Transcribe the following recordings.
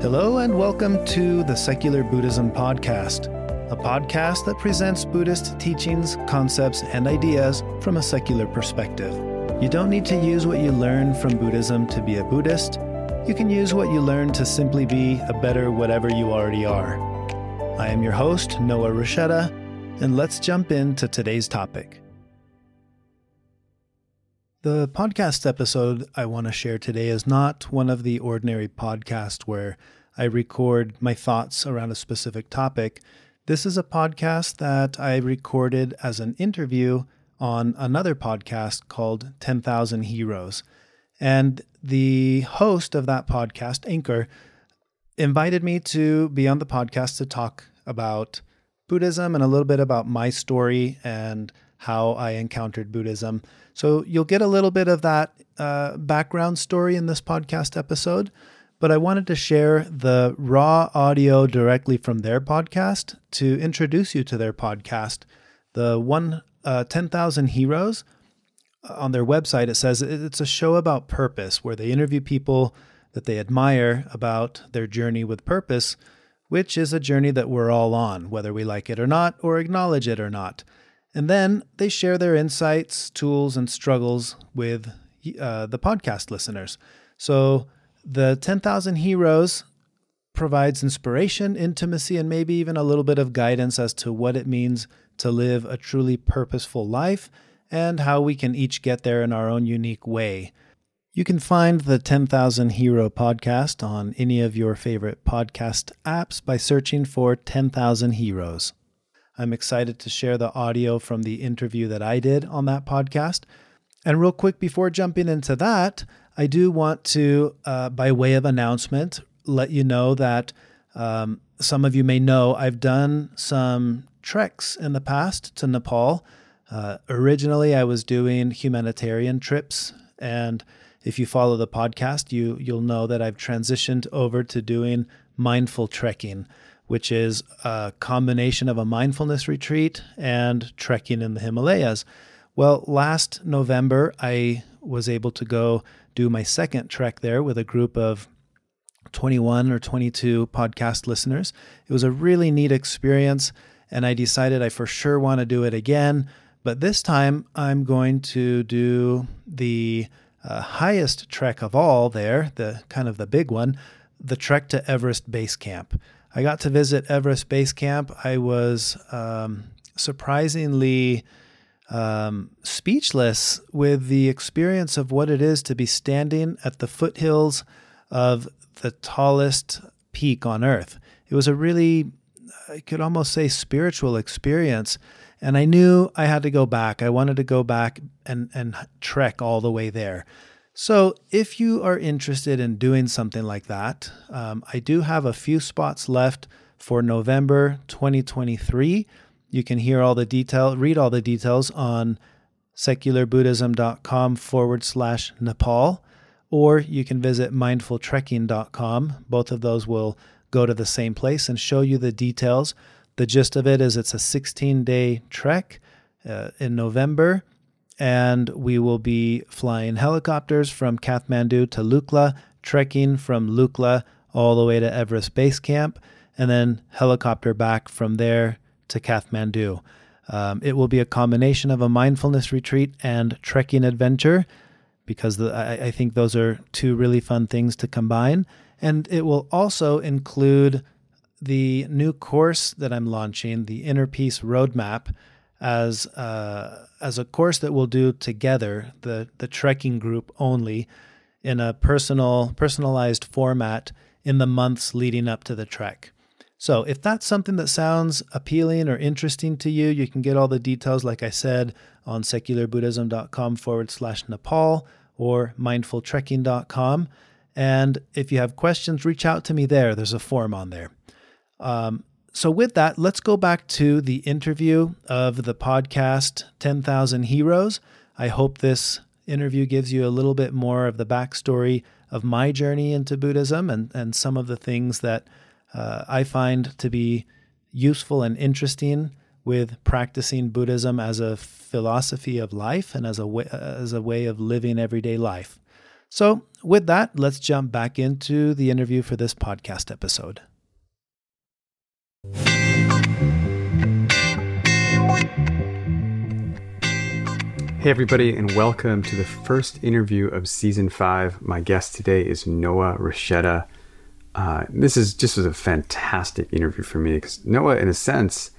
Hello and welcome to the Secular Buddhism Podcast, a podcast that presents Buddhist teachings, concepts, and ideas from a secular perspective. You don't need to use what you learn from Buddhism to be a Buddhist. You can use what you learn to simply be a better whatever you already are. I am your host, Noah Reschetta, and let's jump into today's topic. The podcast episode I want to share today is not one of the ordinary podcasts where I record my thoughts around a specific topic. This is a podcast that I recorded as an interview on another podcast called 10,000 Heroes. And the host of that podcast, Anchor, invited me to be on the podcast to talk about Buddhism and a little bit about my story and how I encountered Buddhism. So you'll get a little bit of that background story in this podcast episode, but I wanted to share the raw audio directly from their podcast to introduce you to their podcast. The 10,000 Heroes, on their website, it says it's a show about purpose where they interview people that they admire about their journey with purpose, which is a journey that we're all on, whether we like it or not, or acknowledge it or not. And then they share their insights, tools, and struggles with the podcast listeners. So the 10,000 Heroes provides inspiration, intimacy, and maybe even a little bit of guidance as to what it means to live a truly purposeful life and how we can each get there in our own unique way. You can find the 10,000 Hero podcast on any of your favorite podcast apps by searching for 10,000 Heroes. I'm excited to share the audio from the interview that I did on that podcast. And real quick, before jumping into that, I do want to, by way of announcement, let you know that some of you may know I've done some treks in the past to Nepal. Originally, I was doing humanitarian trips. And if you follow the podcast, you'll know that I've transitioned over to doing mindful trekking, which is a combination of a mindfulness retreat and trekking in the Himalayas. Well, last November, I was able to go do my second trek there with a group of 21 or 22 podcast listeners. It was a really neat experience, and I decided I for sure want to do it again. But this time, I'm going to do the highest trek of all there, the kind of the big one, the trek to Everest Base Camp. I got to visit Everest Base Camp. I was surprisingly speechless with the experience of what it is to be standing at the foothills of the tallest peak on Earth. It was a really, I could almost say, spiritual experience. And I knew I had to go back. I wanted to go back and trek all the way there. So if you are interested in doing something like that, I do have a few spots left for November 2023. You can hear all the detail, read all the details on secularbuddhism.com/Nepal, or you can visit mindfultrekking.com. Both of those will go to the same place and show you the details. The gist of it is it's a 16-day trek in November. And we will be flying helicopters from Kathmandu to Lukla, trekking from Lukla all the way to Everest Base Camp, and then helicopter back from there to Kathmandu. It will be a combination of a mindfulness retreat and trekking adventure, because I think those are two really fun things to combine. And it will also include the new course that I'm launching, the Inner Peace Roadmap, as a course that we'll do together, the trekking group only, in a personalized format in the months leading up to the trek. So if that's something that sounds appealing or interesting to you, you can get all the details, like I said, on secularbuddhism.com/Nepal or mindfultrekking.com. And if you have questions, reach out to me there. There's a form on there. So with that, let's go back to the interview of the podcast 10,000 Heroes. I hope this interview gives you a little bit more of the backstory of my journey into Buddhism and some of the things that I find to be useful and interesting with practicing Buddhism as a philosophy of life and as a way of living everyday life. So with that, let's jump back into the interview for this podcast episode. Hey everybody, and welcome to the first interview of season 5. My guest today is Noah Reschetta. This was a fantastic interview for me because Noah, in a sense,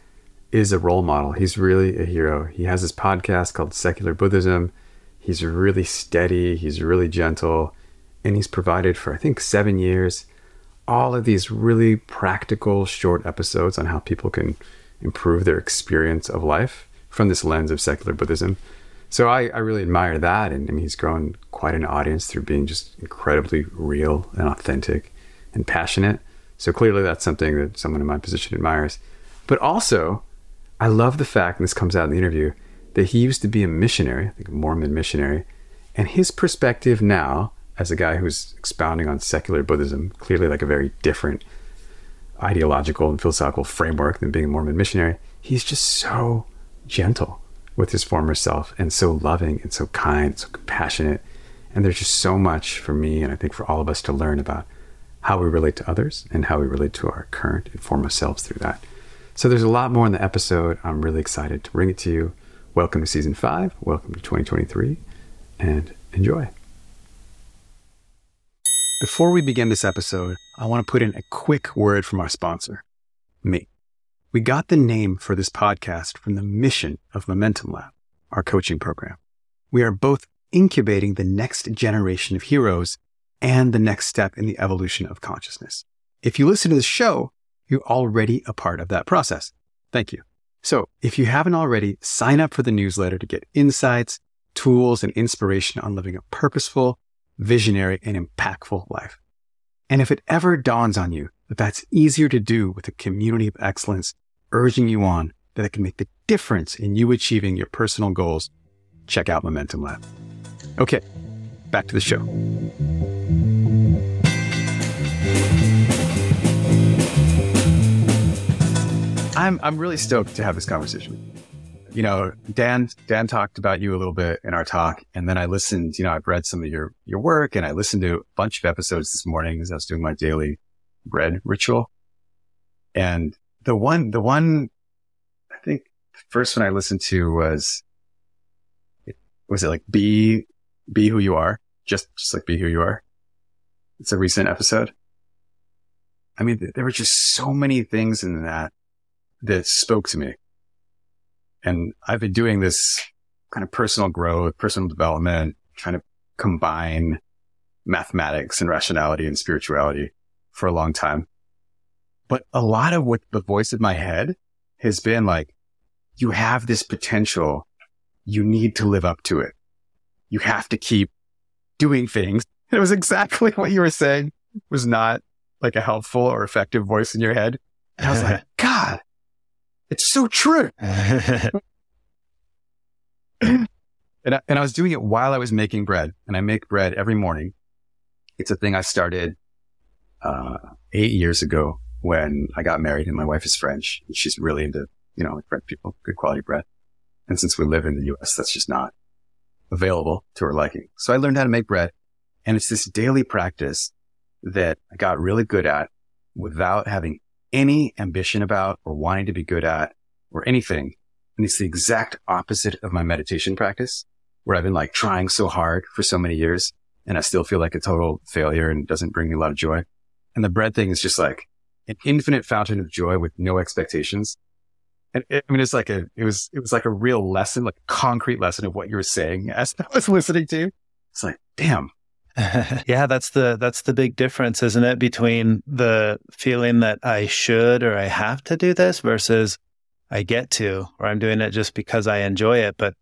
is a role model. He's really a hero. He has this podcast called Secular Buddhism. He's really steady. He's really gentle. And he's provided for, I think, 7 years, all of these really practical short episodes on how people can improve their experience of life from this lens of secular Buddhism. So I really admire that. And he's grown quite an audience through being just incredibly real and authentic and passionate. So clearly that's something that someone in my position admires. But also, I love the fact, and this comes out in the interview, that he used to be a missionary, I think a Mormon missionary, and his perspective now, as a guy who's expounding on secular Buddhism, clearly like a very different ideological and philosophical framework than being a Mormon missionary, he's just so gentle with his former self and so loving and so kind, so compassionate. And there's just so much for me, and I think for all of us, to learn about how we relate to others and how we relate to our current and former selves through that. So there's a lot more in the episode. I'm really excited to bring it to you. Welcome to season 5. Welcome to 2023, and enjoy. Before we begin this episode, I want to put in a quick word from our sponsor, me. We got the name for this podcast from the mission of Momentum Lab, our coaching program. We are both incubating the next generation of heroes and the next step in the evolution of consciousness. If you listen to the show, you're already a part of that process. Thank you. So if you haven't already, sign up for the newsletter to get insights, tools, and inspiration on living a purposeful, visionary, and impactful life. And if it ever dawns on you that that's easier to do with a community of excellence urging you on, that it can make the difference in you achieving your personal goals, check out Momentum Lab. Okay, back to the show. I'm really stoked to have this conversation. You know, Dan talked about you a little bit in our talk, and then I listened, you know, I've read some of your work, and I listened to a bunch of episodes this morning as I was doing my daily bread ritual. And the one, I think the first one I listened to was it like be who you are, just like be who you are. It's a recent episode. I mean, there were just so many things in that spoke to me. And I've been doing this kind of personal growth, personal development, trying to combine mathematics and rationality and spirituality for a long time. But a lot of what the voice of my head has been like, you have this potential. You need to live up to it. You have to keep doing things. It was exactly what you were saying. It was not like a helpful or effective voice in your head. And I was like, God, it's so true. and I was doing it while I was making bread. And I make bread every morning. It's a thing I started 8 years ago when I got married, and my wife is French. And she's really into, you know, like French people, good quality bread. And since we live in the U.S., that's just not available to her liking. So I learned how to make bread. And it's this daily practice that I got really good at without having any ambition about or wanting to be good at or anything. And it's the exact opposite of my meditation practice, where I've been like trying so hard for so many years, and I still feel like a total failure and doesn't bring me a lot of joy. And the bread thing is just like an infinite fountain of joy with no expectations. And it was like a real lesson, like concrete lesson of what you were saying as I was listening to you. It's like, damn. Yeah, that's the big difference, isn't it? Between the feeling that I should or I have to do this versus I get to, or I'm doing it just because I enjoy it, but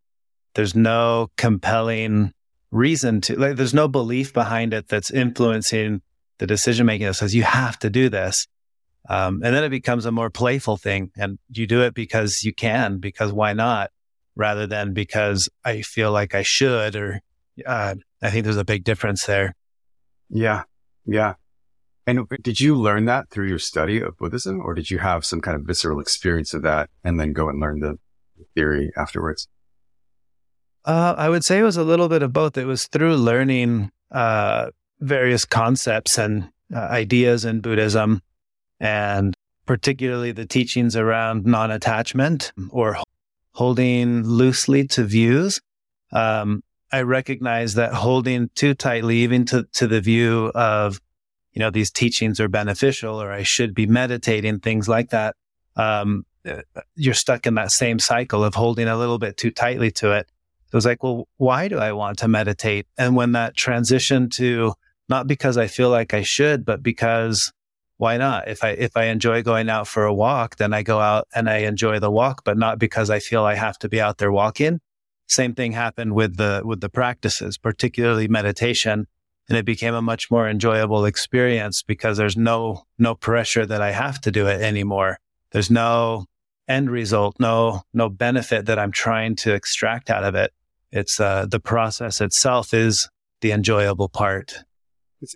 there's no compelling reason to, like, there's no belief behind it that's influencing the decision-making that says you have to do this. And then it becomes a more playful thing, and you do it because you can, because why not, rather than because I feel like I should, or I think there's a big difference there. Yeah. Yeah. And did you learn that through your study of Buddhism, or did you have some kind of visceral experience of that and then go and learn the theory afterwards? I would say it was a little bit of both. It was through learning various concepts and ideas in Buddhism, and particularly the teachings around non-attachment or holding loosely to views. I recognize that holding too tightly, even to the view of, you know, these teachings are beneficial, or I should be meditating, things like that. You're stuck in that same cycle of holding a little bit too tightly to it. It was like, well, why do I want to meditate? And when that transition to not because I feel like I should, but because why not? If I enjoy going out for a walk, then I go out and I enjoy the walk, but not because I feel I have to be out there walking. Same thing happened with the practices, particularly meditation, and it became a much more enjoyable experience because there's no pressure that I have to do it anymore. There's no end result, no benefit that I'm trying to extract out of it. It's the process itself is the enjoyable part.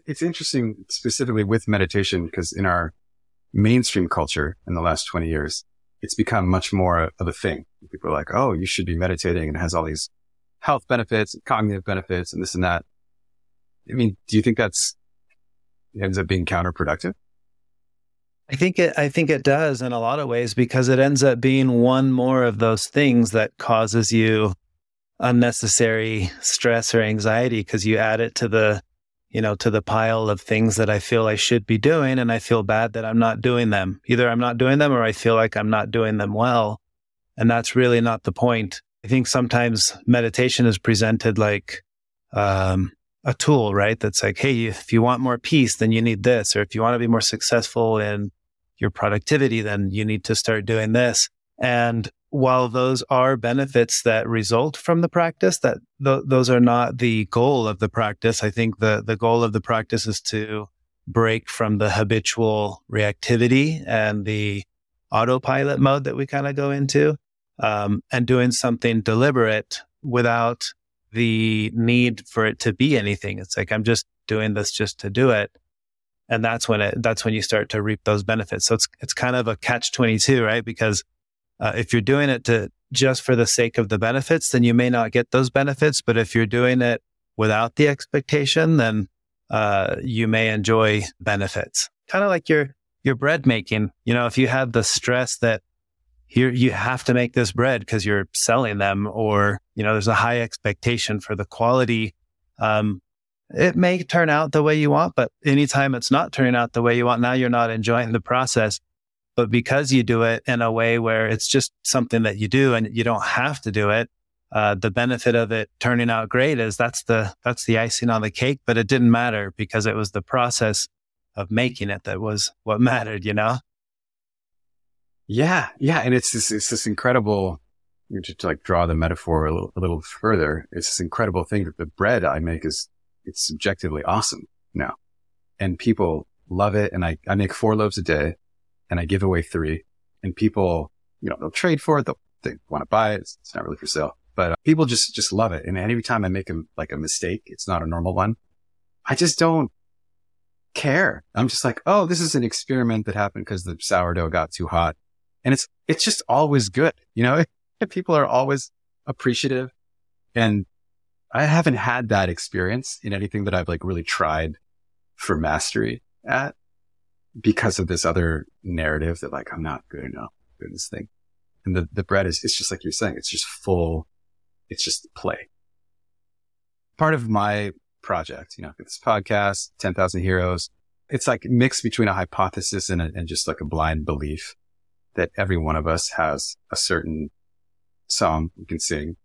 It's interesting, specifically with meditation, because in our mainstream culture in the last 20 years, it's become much more of a thing. People are like, oh, you should be meditating, and it has all these health benefits, and cognitive benefits, and this and that. I mean, do you think it ends up being counterproductive? I think it does in a lot of ways, because it ends up being one more of those things that causes you unnecessary stress or anxiety, because you add it to the pile of things that I feel I should be doing, and I feel bad that I'm not doing them. Either I'm not doing them, or I feel like I'm not doing them well. And that's really not the point. I think sometimes meditation is presented like a tool, right? That's like, hey, if you want more peace, then you need this. Or if you want to be more successful in your productivity, then you need to start doing this. And while those are benefits that result from the practice, that those are not the goal of the practice. I think the goal of the practice is to break from the habitual reactivity and the autopilot mode that we kind of go into, and doing something deliberate without the need for it to be anything. It's like, I'm just doing this just to do it. And that's when you start to reap those benefits. So it's kind of a catch-22, right? Because if you're doing it just for the sake of the benefits, then you may not get those benefits. But if you're doing it without the expectation, then you may enjoy benefits. Kind of like your bread making. You know, if you had the stress that you have to make this bread because you're selling them, or, you know, there's a high expectation for the quality. It may turn out the way you want, but anytime it's not turning out the way you want, now you're not enjoying the process. But because you do it in a way where it's just something that you do and you don't have to do it, the benefit of it turning out great is that's the icing on the cake, but it didn't matter because it was the process of making it that was what mattered, you know? Yeah. Yeah. And it's this incredible, to like draw the metaphor a little further. It's this incredible thing that the bread I make it's subjectively awesome now, and people love it. And I make 4 loaves a day and I give away 3, and people, you know, they'll trade for it. They want to buy it. It's not really for sale, but people just love it. And every time I make a mistake, it's not a normal one, I just don't care. I'm just like, oh, this is an experiment that happened because the sourdough got too hot. And it's just always good. You know, people are always appreciative. And I haven't had that experience in anything that I've like really tried for mastery at, because of this other narrative that like, I'm not good enough doing this thing. And the bread it's just like you're saying, it's just full. It's just play. Part of my project, you know, this podcast, 10,000 Heroes, it's like mixed between a hypothesis and just like a blind belief that every one of us has a certain song we can sing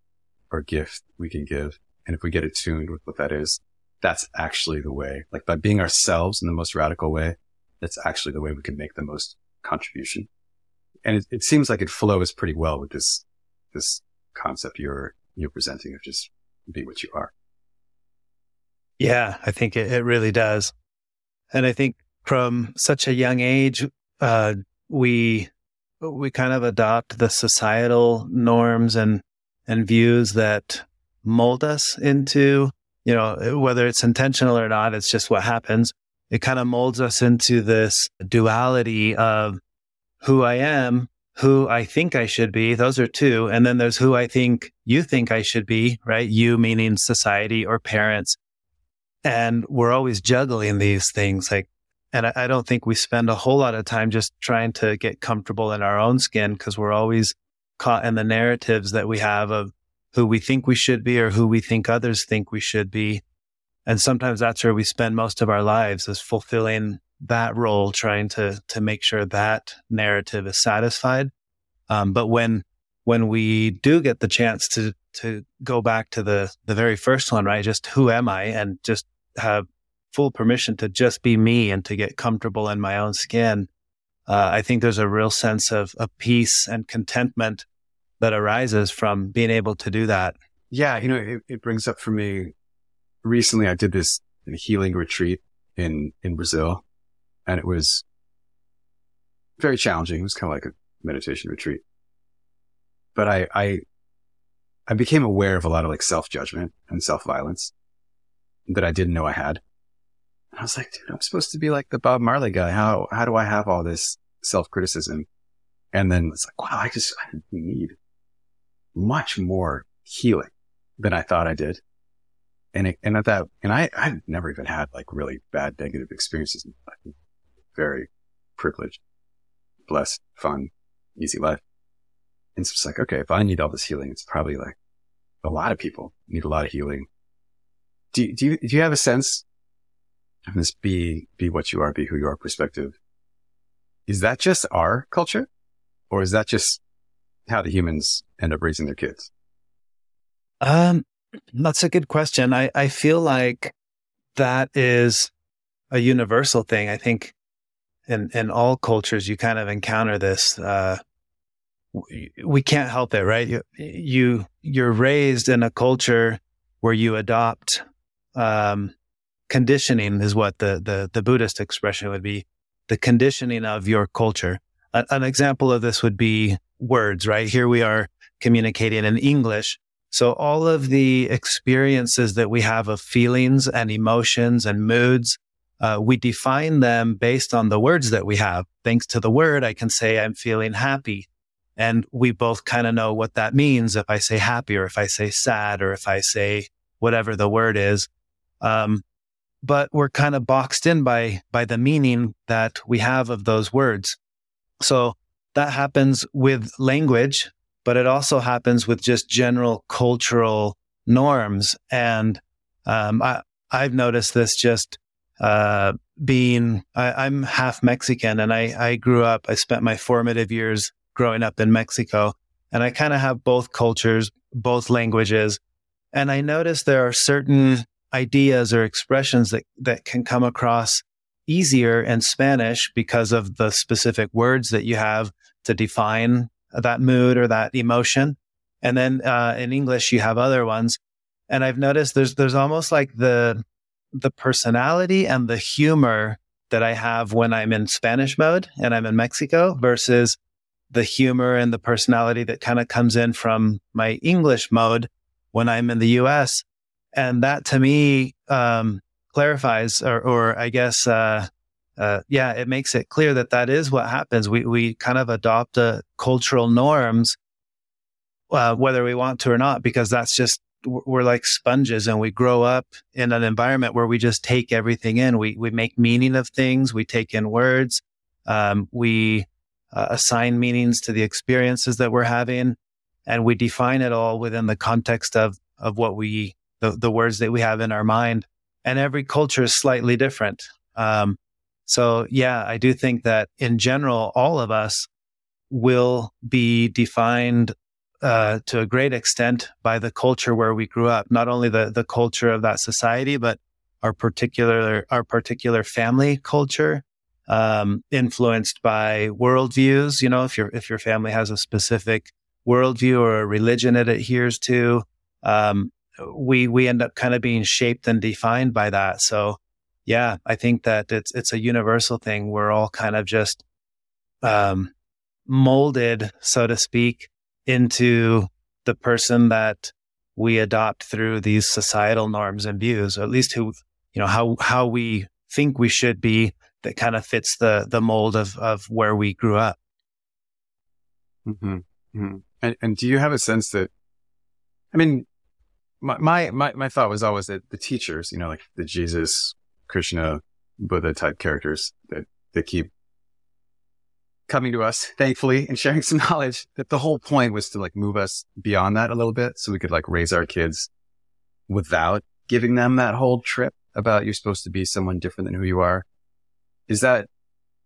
or gift we can give. And if we get attuned with what that is, that's actually the way, like by being ourselves in the most radical way, that's actually the way we can make the most contribution. And it seems like it flows pretty well with this concept you're presenting of just be what you are. Yeah, I think it really does. And I think from such a young age, we kind of adopt the societal norms and views that mold us into, you know, whether it's intentional or not, it's just what happens. It kind of molds us into this duality of who I am, who I think I should be. Those are two. And then there's who I think you think I should be, right? You meaning society or parents. And we're always juggling these things. And I don't think we spend a whole lot of time just trying to get comfortable in our own skin, because we're always caught in the narratives that we have of who we think we should be or who we think others think we should be. And sometimes that's where we spend most of our lives, is fulfilling that role, trying to make sure that narrative is satisfied. But when we do get the chance to go back to the very first one, right? Just who am I, and just have full permission to just be me and to get comfortable in my own skin. I think there's a real sense of peace and contentment that arises from being able to do that. Yeah. You know, it brings up for me, recently I did this healing retreat in Brazil, and it was very challenging. It was kind of like a meditation retreat. But I became aware of a lot of like self-judgment and self-violence that I didn't know I had. And I was like, dude, I'm supposed to be like the Bob Marley guy. How do I have all this self-criticism? And then it's like, wow, I need much more healing than I thought I did. I've never even had like really bad negative experiences in my life. Very privileged, blessed, fun, easy life. And so it's like, okay, if I need all this healing, it's probably like a lot of people need a lot of healing. Do you have a sense of this be what you are, be who you are perspective? Is that just our culture, or is that just how the humans end up raising their kids? That's a good question. I feel like that is a universal thing. I think in all cultures, you kind of encounter this, we can't help it, right? You're raised in a culture where you adopt conditioning, is what the Buddhist expression would be, the conditioning of your culture. An example of this would be words, right? Here we are communicating in English. So all of the experiences that we have of feelings and emotions and moods, we define them based on the words that we have. Thanks to the word, I can say I'm feeling happy. And we both kind of know what that means if I say happy, or if I say sad, or if I say whatever the word is. But we're kind of boxed in by the meaning that we have of those words. So that happens with language, but it also happens with just general cultural norms. And I've noticed this just I'm half Mexican, and I spent my formative years growing up in Mexico, and I kind of have both cultures, both languages. And I notice there are certain ideas or expressions that can come across easier in Spanish because of the specific words that you have to define that mood or that emotion. And then in English, you have other ones. And I've noticed there's almost like the personality and the humor that I have when I'm in Spanish mode and I'm in Mexico versus the humor and the personality that kind of comes in from my English mode when I'm in the US. And that to me clarifies, or I guess, it makes it clear that is what happens. We kind of adopt cultural norms, whether we want to or not, because that's just, we're like sponges, and we grow up in an environment where we just take everything in. We make meaning of things. We take in words. We assign meanings to the experiences that we're having, and we define it all within the context of what the words that we have in our mind. And every culture is slightly different. So yeah, I do think that in general, all of us will be defined to a great extent by the culture where we grew up. Not only the culture of that society, but our particular family culture. Influenced by worldviews, you know, if your family has a specific worldview or a religion it adheres to, we end up kind of being shaped and defined by that. So yeah, I think that it's a universal thing. We're all kind of just molded, so to speak, into the person that we adopt through these societal norms and views, or at least who, you know, how we think we should be. That kind of fits the mold of where we grew up. Mm-hmm. Mm-hmm. And do you have a sense that, I mean, my thought was always that the teachers, you know, like the Jesus, Krishna, Buddha type characters that keep coming to us, thankfully, and sharing some knowledge, that the whole point was to like move us beyond that a little bit so we could like raise our kids without giving them that whole trip about you're supposed to be someone different than who you are. Is that,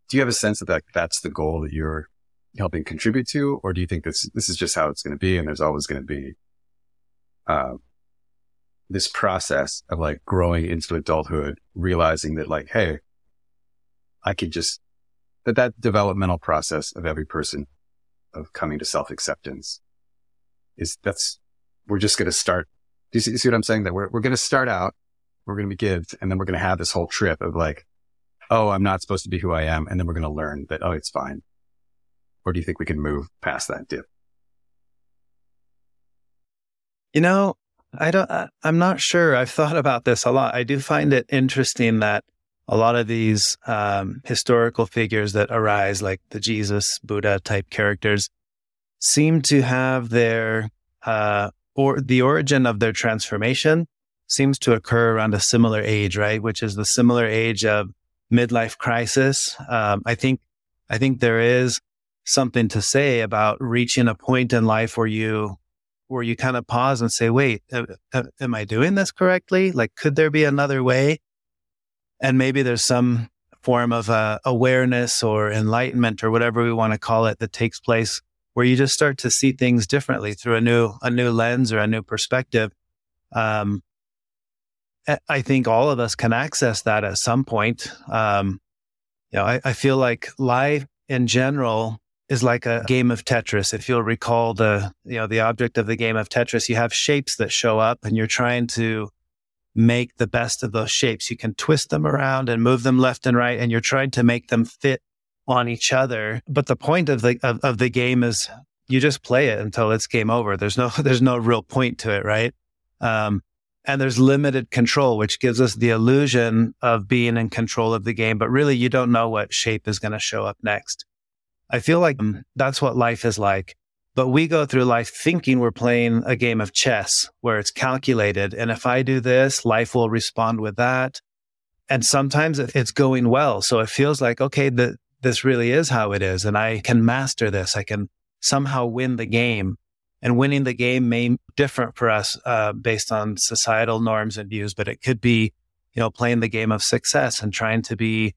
do you have a sense that like, that's the goal that you're helping contribute to? Or do you think this is just how it's going to be and there's always going to be this process of like growing into adulthood, realizing that like, hey, I could just, that developmental process of every person of coming to self-acceptance we're just going to start. Do you see what I'm saying? That we're going to start out, we're going to be kids, and then we're going to have this whole trip of like, oh, I'm not supposed to be who I am. And then we're going to learn that, oh, it's fine. Or do you think we can move past that dip? You know, I'm not sure. I've thought about this a lot. I do find it interesting that a lot of these historical figures that arise, like the Jesus, Buddha type characters, seem to have their, or the origin of their transformation seems to occur around a similar age, right? Which is the similar age of midlife crisis. I think there is something to say about reaching a point in life where you kind of pause and say, wait, am I doing this correctly? Like, could there be another way? And maybe there's some form of awareness or enlightenment or whatever we want to call it that takes place where you just start to see things differently through a new lens or a new perspective. I think all of us can access that at some point. I feel like life in general is like a game of Tetris. If you'll recall the object of the game of Tetris, you have shapes that show up and you're trying to make the best of those shapes. You can twist them around and move them left and right, and you're trying to make them fit on each other. But the point of the game is you just play it until it's game over. There's no real point to it, right? And there's limited control, which gives us the illusion of being in control of the game, but really you don't know what shape is going to show up next. I feel like that's what life is like. But we go through life thinking we're playing a game of chess where it's calculated. And if I do this, life will respond with that. And sometimes it's going well. So it feels like, okay, this really is how it is. And I can master this. I can somehow win the game. And winning the game may be different for us based on societal norms and views. But it could be, you know, playing the game of success and trying to be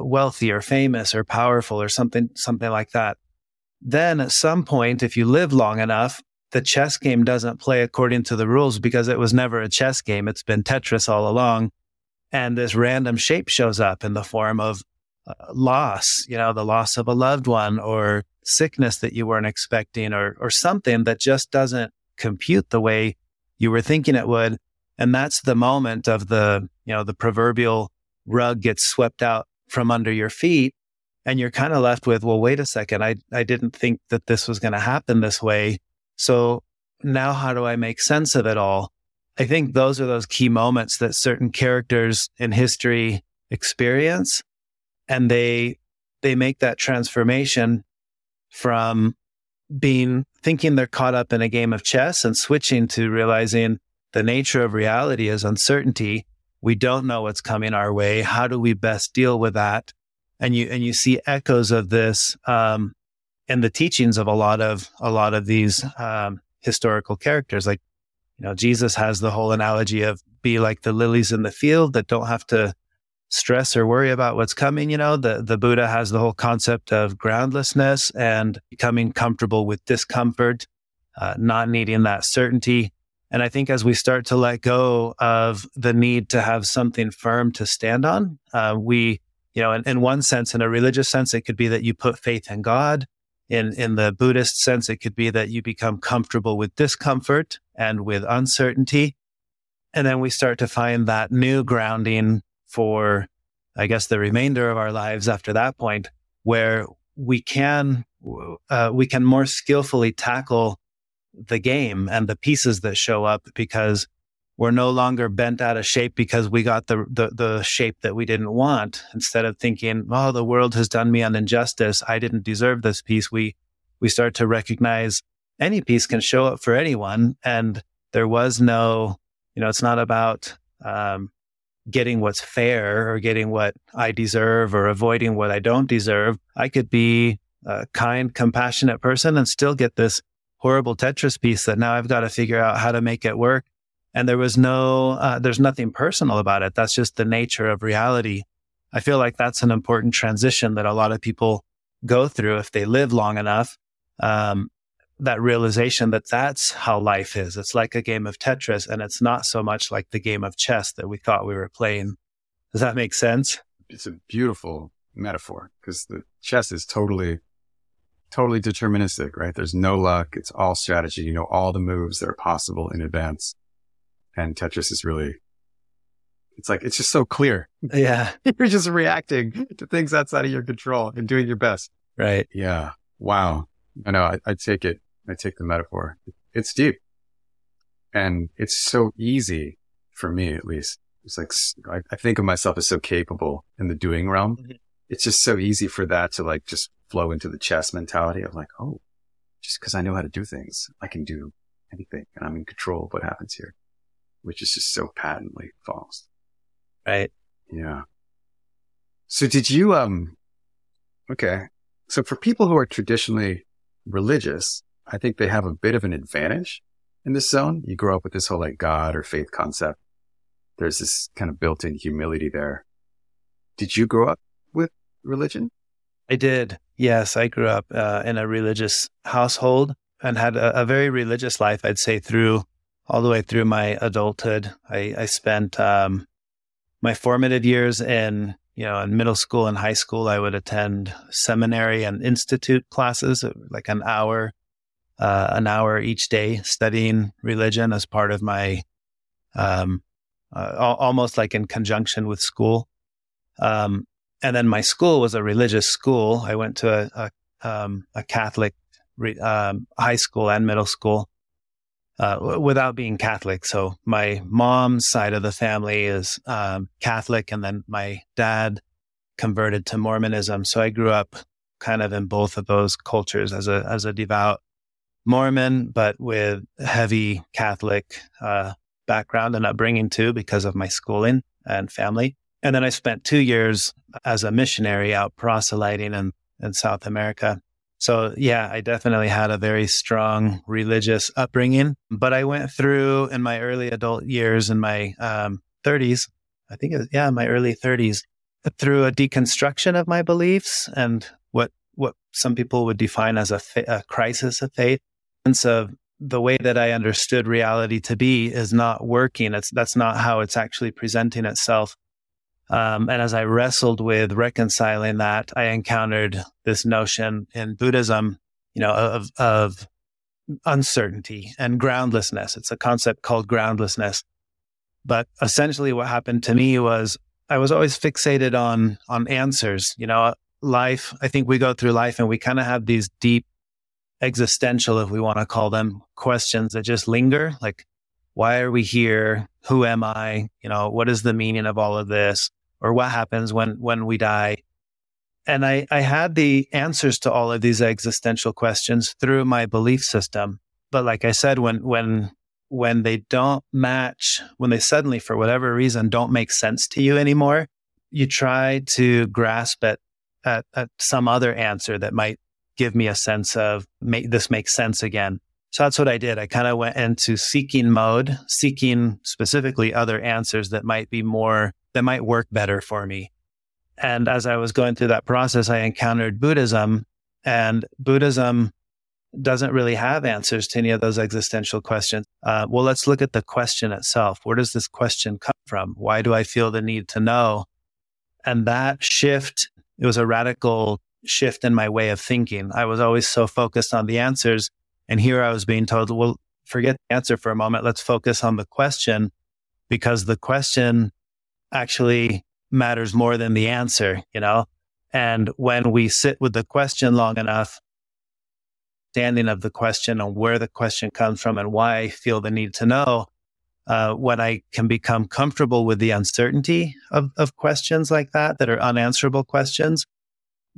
wealthy or famous or powerful or something like that. Then at some point, if you live long enough, the chess game doesn't play according to the rules because it was never a chess game. It's been Tetris all along. And this random shape shows up in the form of loss, you know, the loss of a loved one or sickness that you weren't expecting or something that just doesn't compute the way you were thinking it would. And that's the moment of the proverbial rug gets swept out from under your feet. And you're kind of left with, well, wait a second, I didn't think that this was going to happen this way. So now how do I make sense of it all? I think those are those key moments that certain characters in history experience. And they make that transformation from thinking they're caught up in a game of chess and switching to realizing the nature of reality is uncertainty. We don't know what's coming our way. How do we best deal with that? And you see echoes of this in the teachings of a lot of these historical characters. Like, you know, Jesus has the whole analogy of be like the lilies in the field that don't have to stress or worry about what's coming. You know, the Buddha has the whole concept of groundlessness and becoming comfortable with discomfort, not needing that certainty. And I think as we start to let go of the need to have something firm to stand on, you know, in one sense, in a religious sense, it could be that you put faith in God. In the Buddhist sense, it could be that you become comfortable with discomfort and with uncertainty. And then we start to find that new grounding for, I guess, the remainder of our lives after that point, where we can more skillfully tackle the game and the pieces that show up because we're no longer bent out of shape because we got the shape that we didn't want. Instead of thinking, oh, the world has done me an injustice, I didn't deserve this piece, we start to recognize any piece can show up for anyone. And There was no, it's not about getting what's fair or getting what I deserve or avoiding what I don't deserve. I could be a kind, compassionate person and still get this horrible Tetris piece that now I've got to figure out how to make it work. And there was no, there's nothing personal about it. That's just the nature of reality. I feel like that's an important transition that a lot of people go through if they live long enough. That realization that that's how life is. It's like a game of Tetris, and it's not so much like the game of chess that we thought we were playing. Does that make sense? It's a beautiful metaphor, because the chess is totally deterministic, right? There's no luck. It's all strategy. You know, all the moves that are possible in advance. And Tetris is really, it's just so clear. Yeah. You're just reacting to things outside of your control and doing your best. Right. Yeah. Wow. I take it. I take the metaphor. It's deep. And it's so easy for me, at least. It's like, I think of myself as so capable in the doing realm. Mm-hmm. It's just so easy for that to just flow into the chess mentality of oh, just because I know how to do things, I can do anything and I'm in control of what happens here, which is just so patently false. Right. Yeah. So did you, okay. So for people who are traditionally religious, I think they have a bit of an advantage in this zone. You grow up with this whole God or faith concept. There's this kind of built-in humility there. Did you grow up with religion? I did. Yes, I grew up in a religious household and had a very religious life, I'd say, through all the way through my adulthood. I spent my formative years in middle school and high school. I would attend seminary and institute classes, like an hour each day, studying religion as part of my, almost like in conjunction with school. And then my school was a religious school. I went to a Catholic high school and middle school without being Catholic. So my mom's side of the family is Catholic, and then my dad converted to Mormonism. So I grew up kind of in both of those cultures as a devout Mormon, but with heavy Catholic background and upbringing too, because of my schooling and family. And then I spent 2 years as a missionary out proselyting in South America. So yeah, I definitely had a very strong religious upbringing. But I went through in my early adult years, in my 30s, I think it was, my early 30s, through a deconstruction of my beliefs and what some people would define as a crisis of faith. And so the way that I understood reality to be is not working. That's not how it's actually presenting itself. And as I wrestled with reconciling that, I encountered this notion in Buddhism, of uncertainty and groundlessness. It's a concept called groundlessness. But essentially what happened to me was I was always fixated on answers. Life, I think we go through life and we kind of have these deep existential, if we want to call them, questions that just linger, why are we here? Who am I? What is the meaning of all of this? Or what happens when we die? And I had the answers to all of these existential questions through my belief system. But like I said, when they don't match, when they suddenly, for whatever reason, don't make sense to you anymore, you try to grasp at some other answer that might give me a sense of this makes sense again. So that's what I did. I kind of went into seeking mode, seeking specifically other answers that might work better for me. And as I was going through that process, I encountered Buddhism, and Buddhism doesn't really have answers to any of those existential questions. Well, let's look at the question itself. Where does this question come from? Why do I feel the need to know? And that shift, it was a radical shift in my way of thinking. I was always so focused on the answers. And here I was being told, well, forget the answer for a moment. Let's focus on the question, because the question actually matters more than the answer, And when we sit with the question long enough, understanding of the question and where the question comes from and why I feel the need to know, when I can become comfortable with the uncertainty of questions like that are unanswerable questions,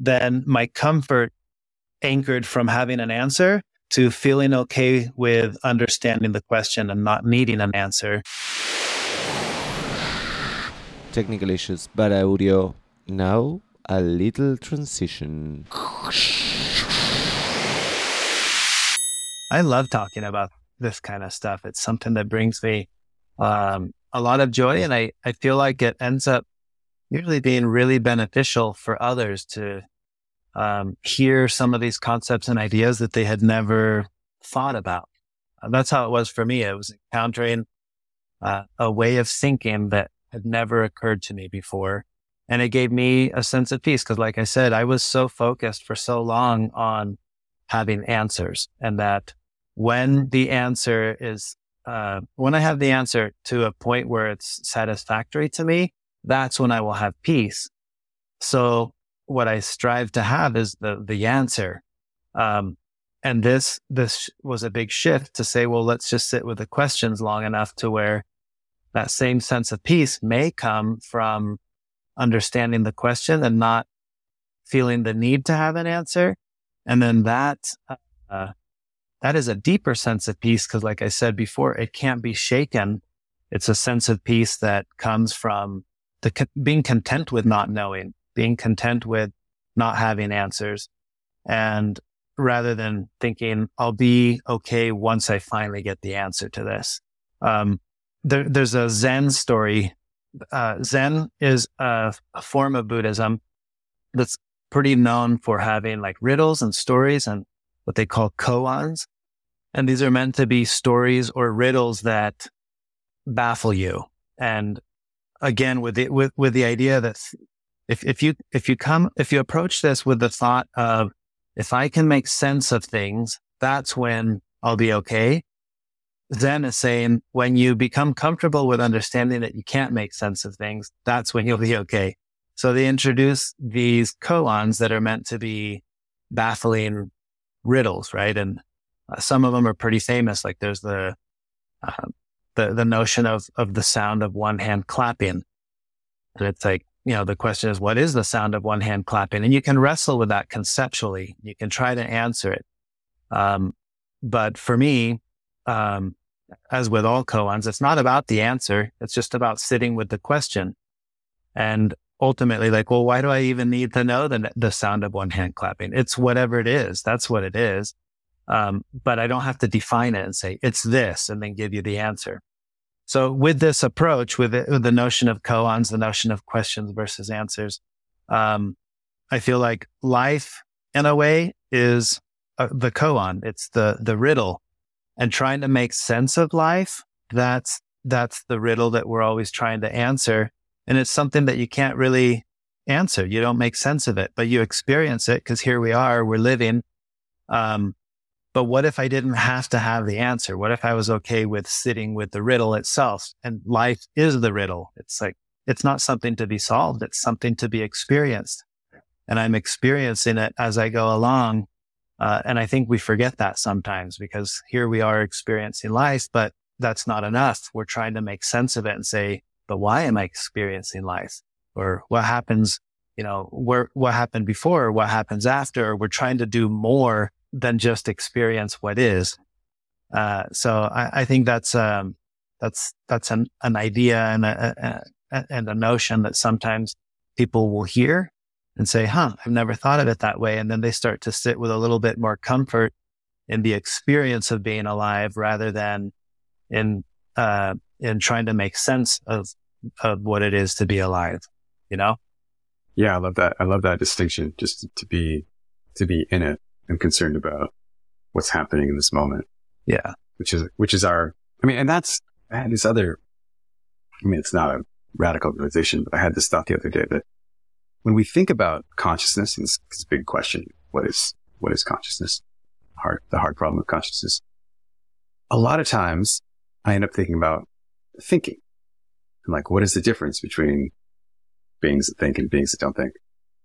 then my comfort anchored from having an answer to feeling okay with understanding the question and not needing an answer. Technical issues, bad audio. Now, a little transition. I love talking about this kind of stuff. It's something that brings me a lot of joy, and I feel like it ends up usually being really beneficial for others to hear some of these concepts and ideas that they had never thought about. And that's how it was for me. It was encountering a way of thinking that had never occurred to me before. And it gave me a sense of peace. Cause like I said, I was so focused for so long on having answers, and that when the answer is, when I have the answer to a point where it's satisfactory to me, that's when I will have peace. So what I strive to have is the answer. And this was a big shift to say, well, let's just sit with the questions long enough to where that same sense of peace may come from understanding the question and not feeling the need to have an answer. And then that is a deeper sense of peace, because like I said before, it can't be shaken. It's a sense of peace that comes from being content with not knowing, being content with not having answers, and rather than thinking, I'll be okay once I finally get the answer to this. There's a Zen story. Zen is a form of Buddhism that's pretty known for having like riddles and stories and what they call koans. And these are meant to be stories or riddles that baffle you. And again, with the idea that if you approach this with the thought of, if I can make sense of things, that's when I'll be okay. Zen is saying, when you become comfortable with understanding that you can't make sense of things, that's when you'll be okay. So they introduce these koans that are meant to be baffling riddles, right? And some of them are pretty famous. Like there's the notion of the sound of one hand clapping. And it's like, you know, the question is, what is the sound of one hand clapping? And you can wrestle with that conceptually. You can try to answer it. But for me, as with all koans, it's not about the answer. It's just about sitting with the question. And ultimately, like, well, why do I even need to know the sound of one hand clapping? It's whatever it is. That's what it is. But I don't have to define it and say, it's this, and then give you the answer. So with this approach, with the notion of koans, the notion of questions versus answers, I feel like life, in a way, is the koan. It's the riddle. And trying to make sense of life, that's the riddle that we're always trying to answer. And it's something that you can't really answer. You don't make sense of it, but you experience it because here we are, we're living. But what if I didn't have to have the answer? What if I was okay with sitting with the riddle itself? And life is the riddle. It's like, it's not something to be solved. It's something to be experienced. And I'm experiencing it as I go along. And I think we forget that sometimes, because here we are experiencing life, but that's not enough. We're trying to make sense of it and say, but why am I experiencing life? Or what happens, you know, what happened before, what happens after? We're trying to do more than just experience what is. So I think that's an idea and a notion that sometimes people will hear and say, I've never thought of it that way. And then they start to sit with a little bit more comfort in the experience of being alive, rather than in trying to make sense of what it is to be alive, you know? Yeah, I love that. I love that distinction, just to be in it and concerned about what's happening in this moment. Yeah. Which is our, I mean, and that's, I had this other, I mean, it's not a radical realization, but I had this thought the other day that when we think about consciousness, and this big question, what is consciousness? The hard problem of consciousness. A lot of times I end up thinking about thinking. I'm like, what is the difference between beings that think and beings that don't think?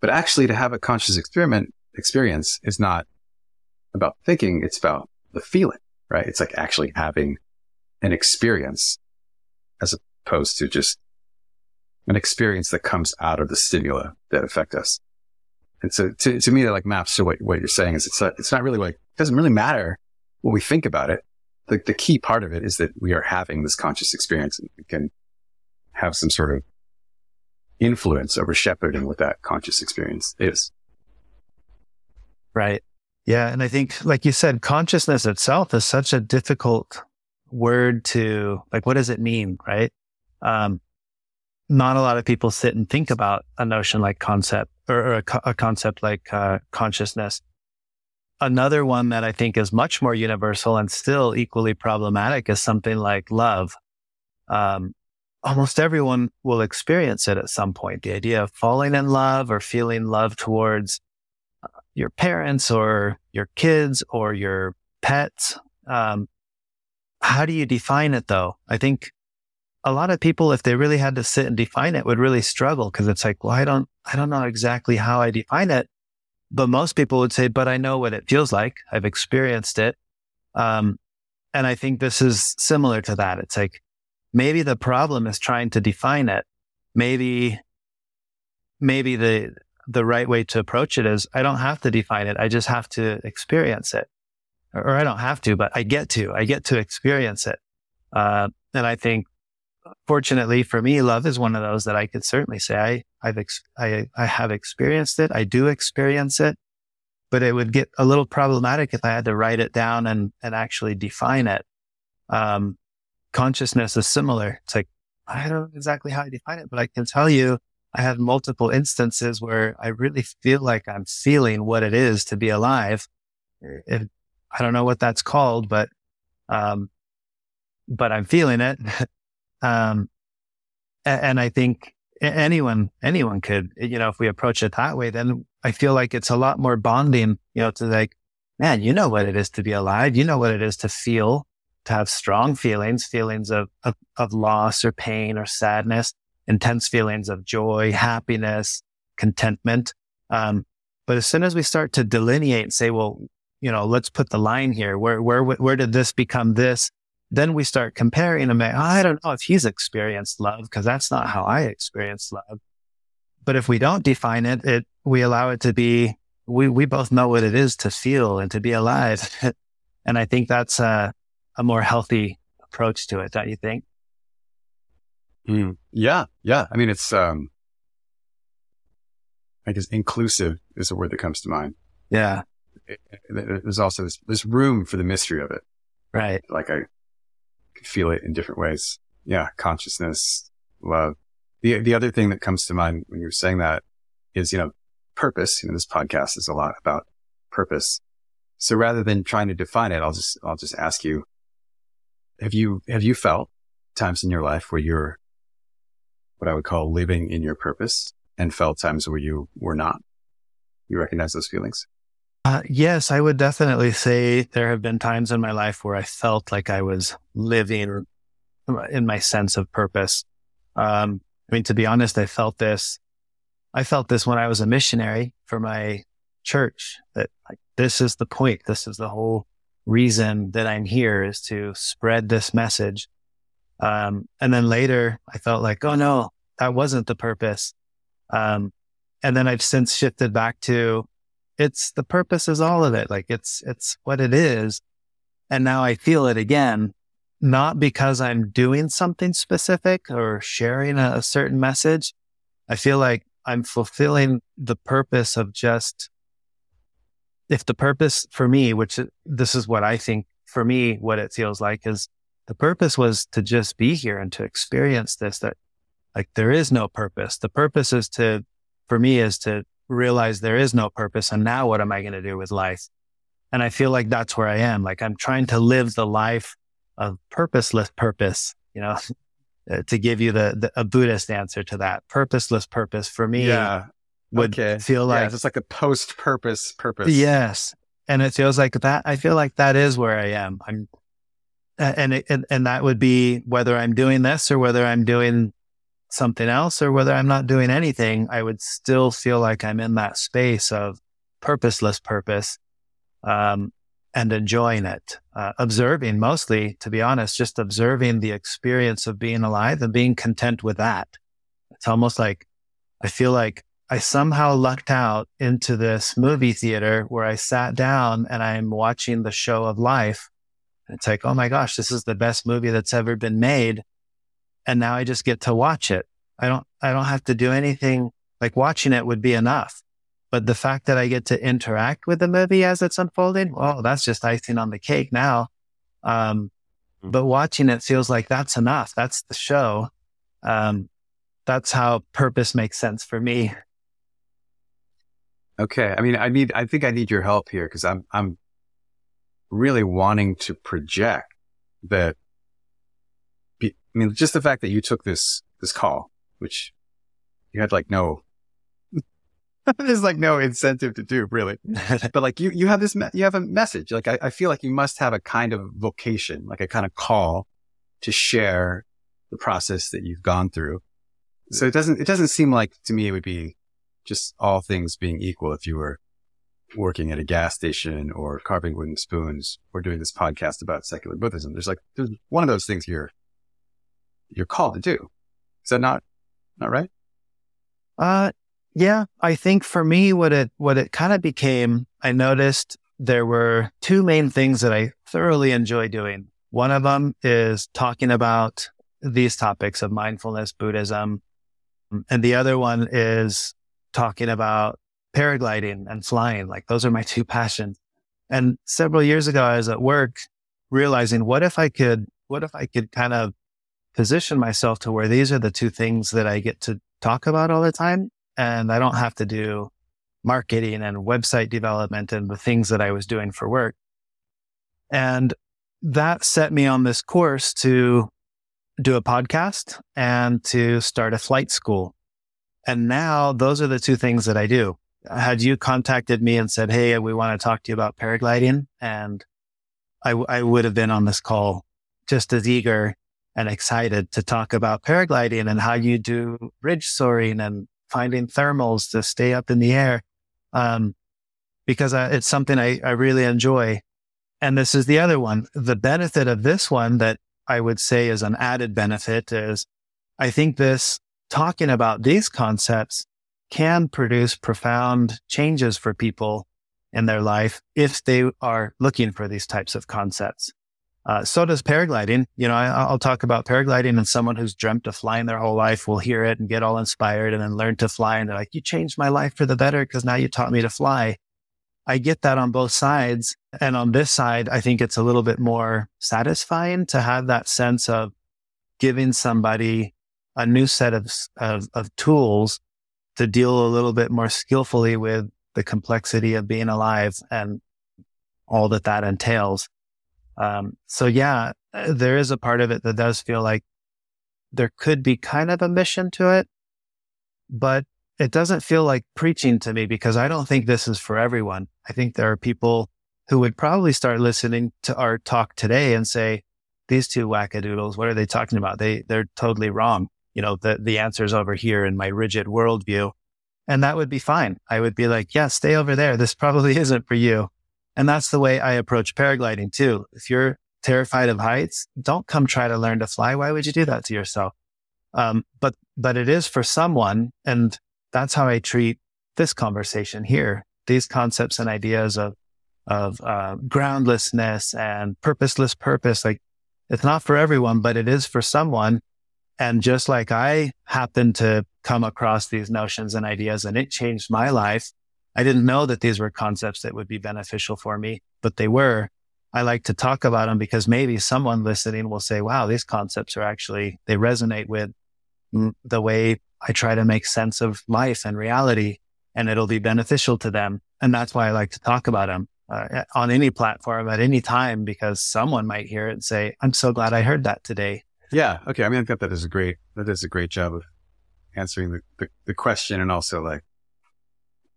But actually, to have a conscious experience is not about thinking, it's about the feeling, right? It's like actually having an experience as opposed to just an experience that comes out of the stimuli that affect us. And so to me, that like maps to what you're saying is it's not really like, it doesn't really matter when we think about it, the key part of it is that we are having this conscious experience and we can have some sort of influence over shepherding what that conscious experience is. Right. Yeah. And I think, like you said, consciousness itself is such a difficult word to, like, what does it mean? Right. Not a lot of people sit and think about a notion like concept or a concept like consciousness. Another one that I think is much more universal and still equally problematic is something like love. Almost everyone will experience it at some point. The idea of falling in love or feeling love towards your parents or your kids or your pets. How do you define it though? I think a lot of people, if they really had to sit and define it, would really struggle because it's like, well, I don't know exactly how I define it. But most people would say, but I know what it feels like. I've experienced it. And I think this is similar to that. It's like, maybe the problem is trying to define it. Maybe the right way to approach it is, I don't have to define it. I just have to experience it. Or I don't have to, but I get to experience it. And I think, fortunately for me, love is one of those that I could certainly say I have experienced it. I do experience it, but it would get a little problematic if I had to write it down and actually define it. Consciousness is similar. It's like, I don't know exactly how I define it, but I can tell you I have multiple instances where I really feel like I'm feeling what it is to be alive. I don't know what that's called, but I'm feeling it. And I think anyone could, you know, if we approach it that way, then I feel like it's a lot more bonding, you know, to like, man, you know what it is to be alive. You know what it is to feel, to have strong feelings, feelings of loss or pain or sadness, intense feelings of joy, happiness, contentment. But as soon as we start to delineate and say, well, you know, let's put the line here. Where did this become this? Then we start comparing them. I don't know if he's experienced love because that's not how I experienced love. But if we don't define it, we allow it to be, we both know what it is to feel and to be alive. And I think that's a more healthy approach to it, don't you think? Yeah. Yeah. I mean, it's, I guess inclusive is a word that comes to mind. Yeah. There's also this room for the mystery of it. Right. Like I could feel it in different ways. Yeah. Consciousness, love. The other thing that comes to mind when you're saying that is, you know, purpose. You know, this podcast is a lot about purpose. So rather than trying to define it, I'll just ask you, have you felt times in your life where you're what I would call living in your purpose and felt times where you were not? You recognize those feelings? Yes, I would definitely say there have been times in my life where I felt like I was living in my sense of purpose. I mean, to be honest, I felt this when I was a missionary for my church, that like, this is the point. This is the whole reason that I'm here, is to spread this message. And then later I felt like, oh no, that wasn't the purpose. And then I've since shifted back to, it's the purpose is all of it. Like it's what it is. And now I feel it again, not because I'm doing something specific or sharing a certain message. I feel like I'm fulfilling the purpose of just, if the purpose for me, which this is what I think for me, what it feels like is the purpose was to just be here and to experience this, that like there is no purpose. The purpose is to, for me, is to realize there is no purpose. And now what am I going to do with life? And I feel like that's where I am. Like I'm trying to live the life of purposeless purpose, you know, to give you a Buddhist answer to that. Purposeless purpose for me would feel like it's like a post purpose purpose. Yes. And it feels like that. I feel like that is where I am. And that would be whether I'm doing this or whether I'm doing something else or whether I'm not doing anything, I would still feel like I'm in that space of purposeless purpose, and enjoying it, observing mostly, to be honest, just observing the experience of being alive and being content with that. It's almost like, I feel like I somehow lucked out into this movie theater where I sat down and I'm watching the show of life It's like, oh my gosh, this is the best movie that's ever been made. And now I just get to watch it. I don't have to do anything. Like watching it would be enough. But the fact that I get to interact with the movie as it's unfolding, well, that's just icing on the cake now. But watching it feels like that's enough. That's the show. That's how purpose makes sense for me. Okay. I mean, I think I need your help here because I'm really wanting to project that. I mean, just the fact that you took this call, which you had there's no incentive to do really, but like you have this, you have a message. Like, I feel like you must have a kind of vocation, like a kind of call to share the process that you've gone through. So it doesn't seem like to me, it would be just all things being equal if you were working at a gas station or carving wooden spoons or doing this podcast about secular Buddhism. There's one of those things you're called to do. Is that not right? Yeah. I think for me, what it kind of became, I noticed there were two main things that I thoroughly enjoy doing. One of them is talking about these topics of mindfulness, Buddhism. And the other one is talking about paragliding and flying. Like those are my two passions. And several years ago, I was at work realizing, what if I could kind of position myself to where these are the two things that I get to talk about all the time. And I don't have to do marketing and website development and the things that I was doing for work. And that set me on this course to do a podcast and to start a flight school. And now those are the two things that I do. Had you contacted me and said, hey, we want to talk to you about paragliding, and I would have been on this call just as eager and excited to talk about paragliding and how you do ridge soaring and finding thermals to stay up in the air, because it's something I really enjoy. And this is the other one. The benefit of this one that I would say is an added benefit is I think this talking about these concepts can produce profound changes for people in their life if they are looking for these types of concepts. So does paragliding. You know, I'll talk about paragliding and someone who's dreamt of flying their whole life will hear it and get all inspired and then learn to fly. And they're like, you changed my life for the better because now you taught me to fly. I get that on both sides. And on this side, I think it's a little bit more satisfying to have that sense of giving somebody a new set of tools to deal a little bit more skillfully with the complexity of being alive and all that entails. So yeah, there is a part of it that does feel like there could be kind of a mission to it, but it doesn't feel like preaching to me because I don't think this is for everyone. I think there are people who would probably start listening to our talk today and say, these two wackadoodles, what are they talking about? They're totally wrong. You know, the answer's over here in my rigid worldview. And that would be fine. I would be like, yeah, stay over there. This probably isn't for you. And that's the way I approach paragliding too. If you're terrified of heights, don't come try to learn to fly. Why would you do that to yourself? But it is for someone. And that's how I treat this conversation here. These concepts and ideas of groundlessness and purposeless purpose. Like it's not for everyone, but it is for someone. And just like I happened to come across these notions and ideas and it changed my life, I didn't know that these were concepts that would be beneficial for me, but they were. I like to talk about them because maybe someone listening will say, wow, these concepts are actually, they resonate with the way I try to make sense of life and reality, and it'll be beneficial to them. And that's why I like to talk about them on any platform at any time, because someone might hear it and say, I'm so glad I heard that today. Yeah. Okay. I mean, I think that is a great job of answering the question and also like,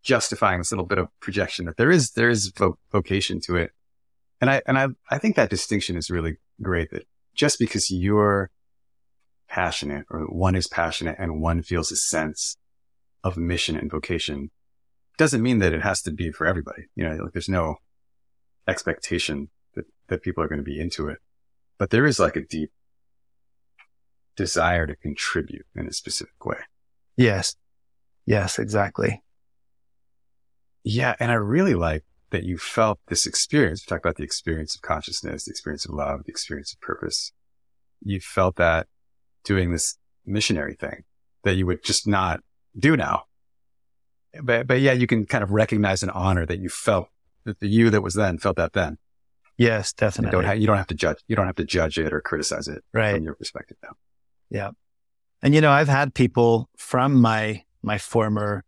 justifying this little bit of projection that there is vocation to it. And I think that distinction is really great, that just because you're passionate or one is passionate and one feels a sense of mission and vocation doesn't mean that it has to be for everybody. You know, like there's no expectation that people are going to be into it, but there is like a deep desire to contribute in a specific way. Yes. Yes, exactly. Yeah. And I really like that you felt this experience. We talked about the experience of consciousness, the experience of love, the experience of purpose. You felt that doing this missionary thing that you would just not do now. But yeah, you can kind of recognize and honor that you felt, that the you that was then felt that then. Yes, definitely. You don't have to judge it or criticize it from your perspective now. Yeah. And, you know, I've had people from my former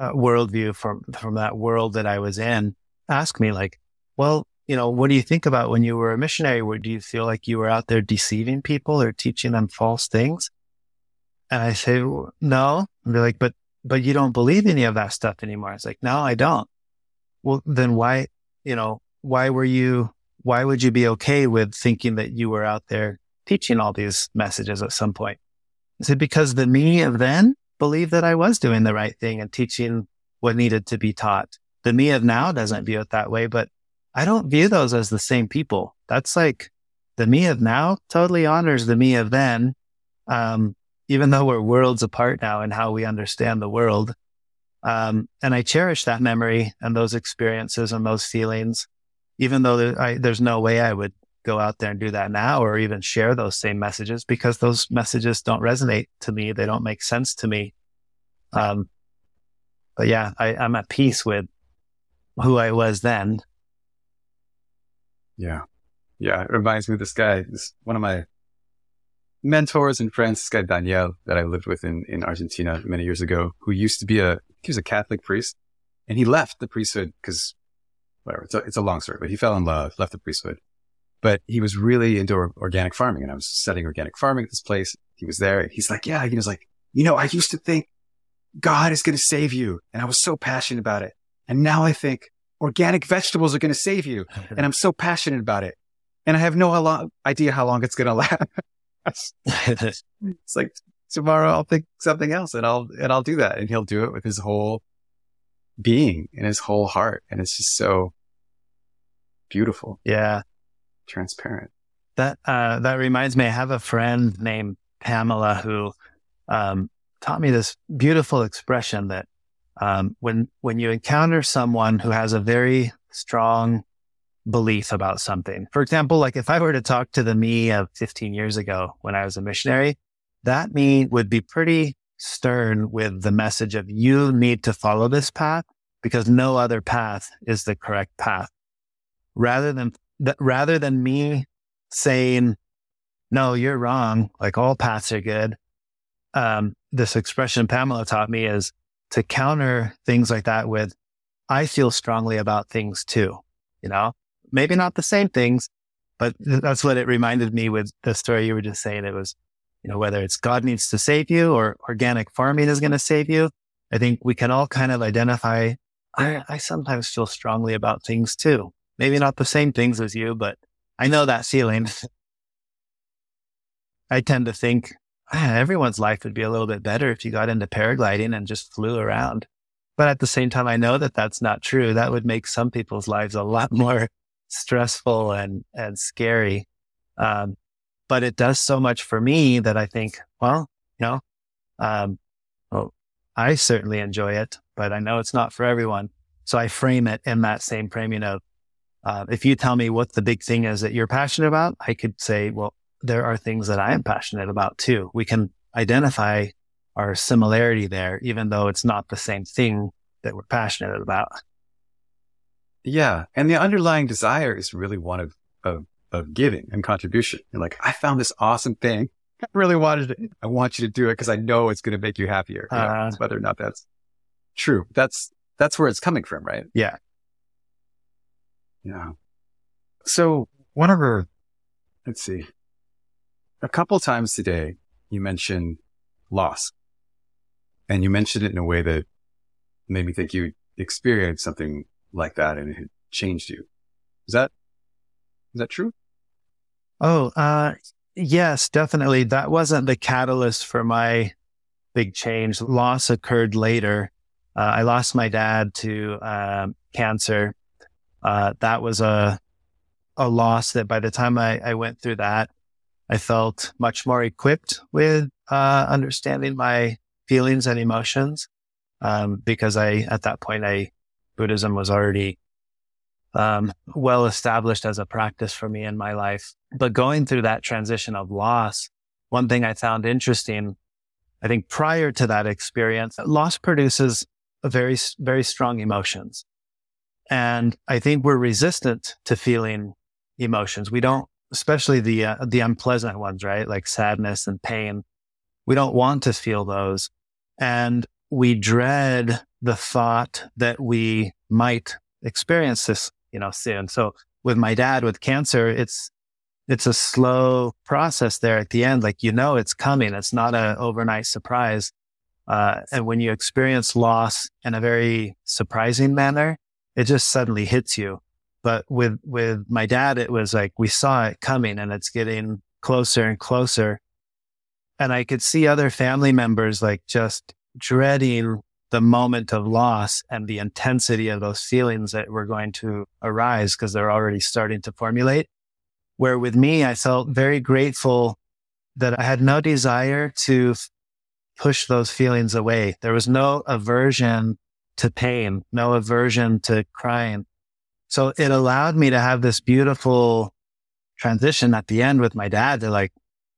worldview from that world that I was in ask me like, well, you know, what do you think about when you were a missionary? Where do you feel like you were out there deceiving people or teaching them false things? And I say, no. And they're like, but you don't believe any of that stuff anymore. It's like, no, I don't. Well, then why would you be okay with thinking that you were out there teaching all these messages at some point? I said, because the me of then believed that I was doing the right thing and teaching what needed to be taught. The me of now doesn't view it that way, but I don't view those as the same people. That's like the me of now totally honors the me of then. Even though we're worlds apart now in how we understand the world. And I cherish that memory and those experiences and those feelings, even though there's no way I would go out there and do that now or even share those same messages because those messages don't resonate to me. They don't make sense to me. But yeah, I'm at peace with who I was then. Yeah. Yeah. It reminds me of this guy, one of my mentors and friends, this guy Daniel that I lived with in Argentina many years ago, who used to be he was a Catholic priest, and he left the priesthood because whatever, it's a long story, but he fell in love, left the priesthood, but he was really into organic farming, and I was studying organic farming at this place. He was there, and he's like, yeah, he was like, you know, I used to think God is going to save you, and I was so passionate about it, and now I think organic vegetables are going to save you, and I'm so passionate about it, and I have no idea how long it's going to last. It's like, tomorrow I'll think something else and I'll do that. And he'll do it with his whole being and his whole heart. And it's just so beautiful. Yeah. Transparent. That reminds me, I have a friend named Pamela who, taught me this beautiful expression that, when you encounter someone who has a very strong belief about something. For example, like if I were to talk to the me of 15 years ago when I was a missionary, that me would be pretty stern with the message of you need to follow this path because no other path is the correct path. Rather than me saying, no, you're wrong, like all paths are good. This expression Pamela taught me is to counter things like that with, I feel strongly about things too, you know? Maybe not the same things, but that's what it reminded me with the story you were just saying. It was, you know, whether it's God needs to save you or organic farming is going to save you. I think we can all kind of identify, I sometimes feel strongly about things too. Maybe not the same things as you, but I know that feeling. I tend to think everyone's life would be a little bit better if you got into paragliding and just flew around. But at the same time, I know that that's not true. That would make some people's lives a lot more stressful and scary. But it does so much for me that I think, well, you know, I certainly enjoy it, but I know it's not for everyone. So I frame it in that same framing of, if you tell me what the big thing is that you're passionate about, I could say, well, there are things that I am passionate about too. We can identify our similarity there, even though it's not the same thing that we're passionate about. Yeah. And the underlying desire is really one of giving and contribution. And like, I found this awesome thing. I really wanted it. I want you to do it because I know it's going to make you happier. You know, whether or not that's true. That's where it's coming from, right? Yeah. Yeah. So a couple times today, you mentioned loss. And you mentioned it in a way that made me think you experienced something like that and it had changed you. Is that true? Oh, yes, definitely. That wasn't the catalyst for my big change. Loss occurred later. I lost my dad to cancer. That was a loss that by the time I went through that, I felt much more equipped with understanding my feelings and emotions because at that point, Buddhism was already well established as a practice for me in my life. But going through that transition of loss, one thing I found interesting, I think prior to that experience, loss produces a very, very strong emotions. And I think we're resistant to feeling emotions. We don't, especially the unpleasant ones, right? Like sadness and pain. We don't want to feel those. And we dread the thought that we might experience this, you know, soon. So with my dad with cancer, it's a slow process there at the end. Like, you know, it's coming. It's not an overnight surprise. And when you experience loss in a very surprising manner, it just suddenly hits you. But with my dad, it was like, we saw it coming and it's getting closer and closer. And I could see other family members like just dreading the moment of loss and the intensity of those feelings that were going to arise because they're already starting to formulate. Where with me, I felt very grateful that I had no desire to push those feelings away. There was no aversion to pain, no aversion to crying. So it allowed me to have this beautiful transition at the end with my dad to like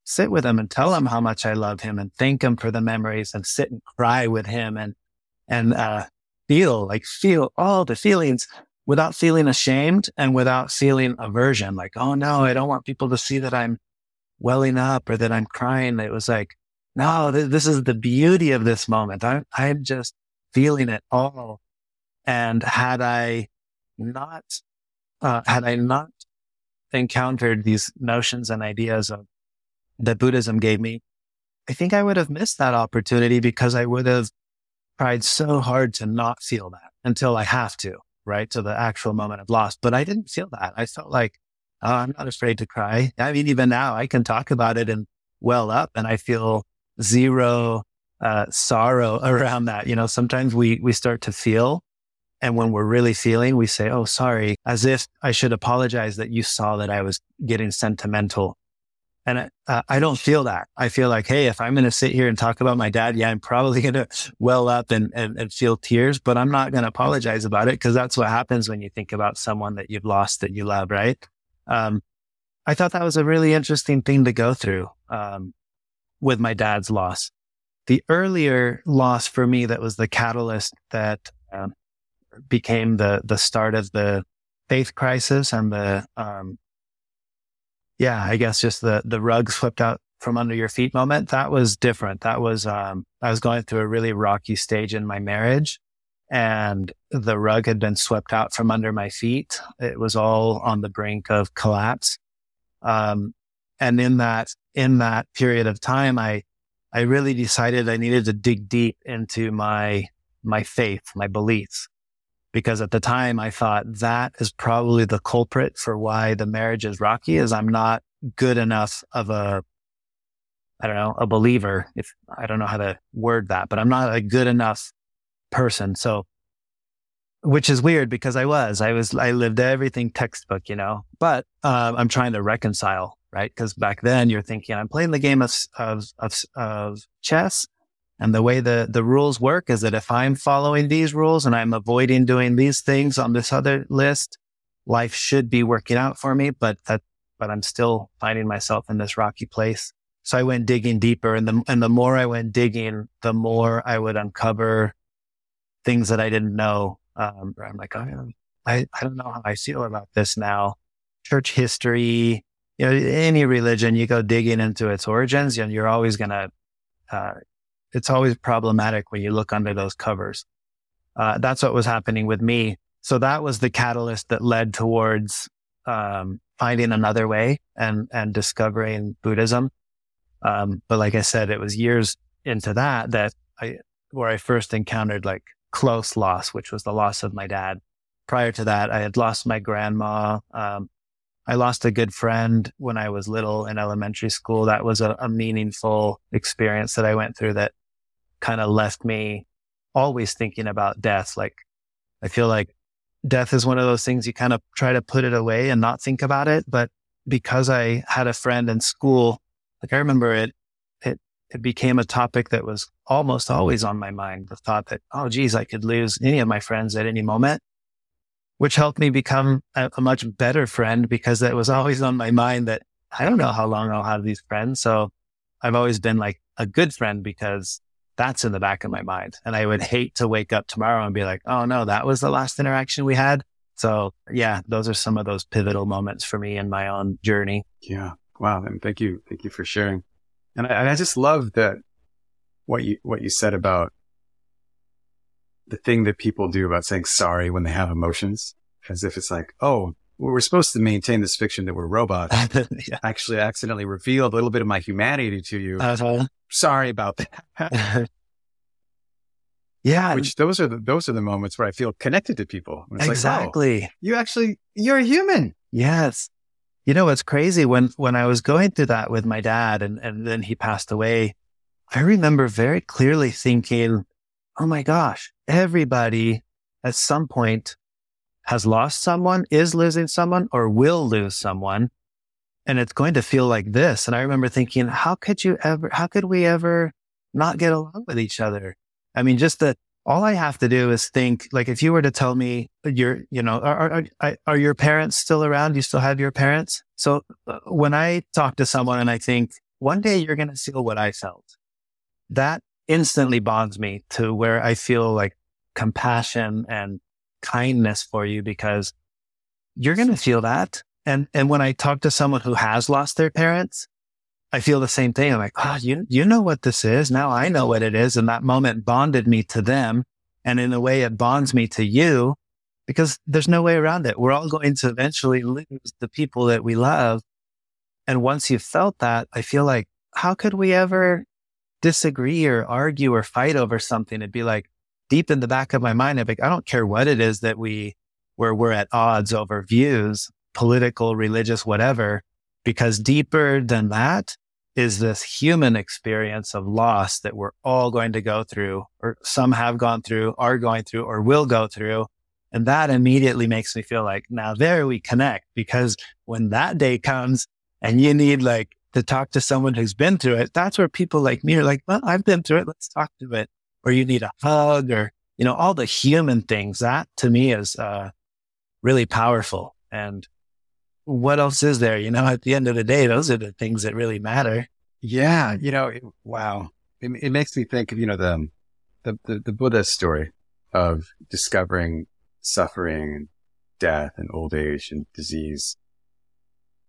sit with him and tell him how much I love him and thank him for the memories and sit and cry with him and feel all the feelings without feeling ashamed and without feeling aversion. Like, oh no, I don't want people to see that I'm welling up or that I'm crying. It was like, no, this is the beauty of this moment. I'm just feeling it all. And had I not encountered these notions and ideas of that Buddhism gave me, I think I would have missed that opportunity because I would have tried so hard to not feel that until I have to, right? To the actual moment of loss. But I didn't feel that. I felt like, oh, I'm not afraid to cry. I mean, even now I can talk about it and well up and I feel zero sorrow around that. You know, sometimes we start to feel, and when we're really feeling, we say, oh, sorry, as if I should apologize that you saw that I was getting sentimental. And I don't feel that. I feel like, hey, if I'm going to sit here and talk about my dad, yeah, I'm probably going to well up and feel tears, but I'm not going to apologize about it because that's what happens when you think about someone that you've lost that you love, right? I thought that was a really interesting thing to go through with my dad's loss. The earlier loss for me that was the catalyst that became the start of the faith crisis and the... I guess just the rug swept out from under your feet moment. That was different. That was, I was going through a really rocky stage in my marriage and the rug had been swept out from under my feet. It was all on the brink of collapse. And in that period of time, I really decided I needed to dig deep into my faith, my beliefs. Because at the time I thought that is probably the culprit for why the marriage is rocky is I'm not good enough of a believer. If I don't know how to word that, but I'm not a good enough person. So, which is weird because I lived everything textbook, you know, but, I'm trying to reconcile, right? Cause back then you're thinking I'm playing the game of chess. And the way the rules work is that if I'm following these rules and I'm avoiding doing these things on this other list, life should be working out for me, but I'm still finding myself in this rocky place. So I went digging deeper, and the more I went digging, the more I would uncover things that I didn't know. I'm like, I don't know how I feel about this now. Church history, you know, any religion, you go digging into its origins and you're always going to, it's always problematic when you look under those covers. That's what was happening with me. So that was the catalyst that led towards finding another way and discovering Buddhism. But like I said, it was years into that where I first encountered like close loss, which was the loss of my dad. Prior to that, I had lost my grandma. I lost a good friend when I was little in elementary school. That was a meaningful experience that I went through that kind of left me always thinking about death. Like, I feel like death is one of those things you kind of try to put it away and not think about it. But because I had a friend in school, like I remember it became a topic that was almost always on my mind. The thought that, oh geez, I could lose any of my friends at any moment. which helped me become a much better friend, because that was always on my mind that I don't know how long I'll have these friends. So I've always been like a good friend because that's in the back of my mind. And I would hate to wake up tomorrow and be like, oh no, that was the last interaction we had. So yeah, those are some of those pivotal moments for me in my own journey. Yeah. Wow. And thank you. Thank you for sharing. And I just love that what you said about the thing that people do about saying sorry when they have emotions, as if it's like, oh, we're supposed to maintain this fiction that we're robots. Yeah. Actually, I accidentally revealed a little bit of my humanity to you. Sorry about that. Yeah. Which those are the moments where I feel connected to people. It's exactly. Like, oh, you're a human. Yes. You know, it's crazy. When I was going through that with my dad and then he passed away, I remember very clearly thinking, oh my gosh, everybody at some point has lost someone, is losing someone, or will lose someone. And it's going to feel like this. And I remember thinking, how could we ever not get along with each other? I mean, all I have to do is think, like, if you were to tell me are your parents still around? Do you still have your parents? So when I talk to someone and I think, one day you're going to feel what I felt, that instantly bonds me to where I feel like compassion and kindness for you, because you're going to feel that. And when I talk to someone who has lost their parents, I feel the same thing. I'm like, oh, you know what this is. Now I know what it is. And that moment bonded me to them. And in a way it bonds me to you, because there's no way around it. We're all going to eventually lose the people that we love. And once you've felt that, I feel like, how could we ever disagree or argue or fight over something? It'd be like deep in the back of my mind. I'd be like, I don't care what it is that we're at odds over views, political, religious, whatever, because deeper than that is this human experience of loss that we're all going to go through, or some have gone through, are going through, or will go through. And that immediately makes me feel like, now there we connect, because when that day comes and you need like to talk to someone who's been through it, that's where people like me are like, well, I've been through it. Let's talk to it. Or you need a hug, or, you know, all the human things. That to me is really powerful. And what else is there? You know, at the end of the day, those are the things that really matter. Yeah. You know, wow. It makes me think of, you know, the Buddha story of discovering suffering and death and old age and disease.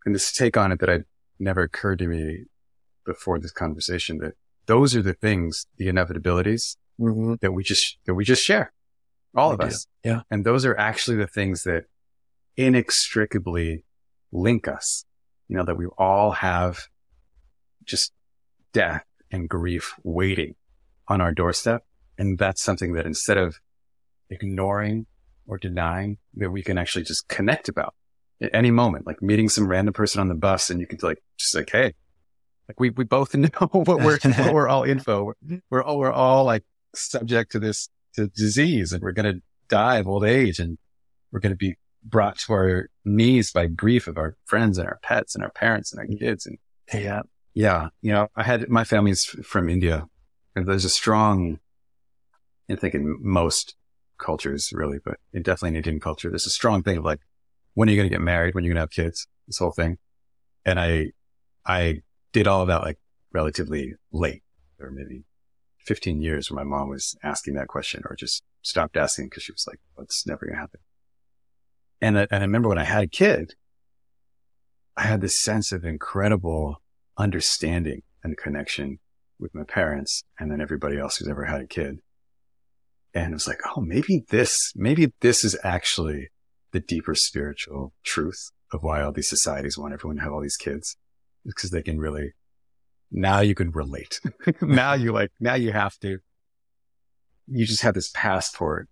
And this take on it that had never occurred to me before this conversation, that those are the things, the inevitabilities that we just share, all of us. Yeah. And those are actually the things that inextricably link us, you know, that we all have just death and grief waiting on our doorstep. And that's something that, instead of ignoring or denying, that we can actually just connect about at any moment, like meeting some random person on the bus, and you can just hey, like we both know what we're all in for. We're all like subject to this, to disease, and we're going to die of old age, and we're going to be brought to our knees by grief of our friends and our pets and our parents and our kids. And yeah. You know, I had, my family's from India, and there's a strong, I think in most cultures really, but definitely in Indian culture, there's a strong thing of like, when are you going to get married? When are you going to have kids? This whole thing. And I did all of that like relatively late, or maybe 15 years where my mom was asking that question, or just stopped asking because she was like, it's never going to happen. And I remember when I had a kid, I had this sense of incredible understanding and connection with my parents and then everybody else who's ever had a kid. And it was like, oh, maybe this is actually the deeper spiritual truth of why all these societies want everyone to have all these kids. It's because they can really, now you can relate. Now you have to, you just have this passport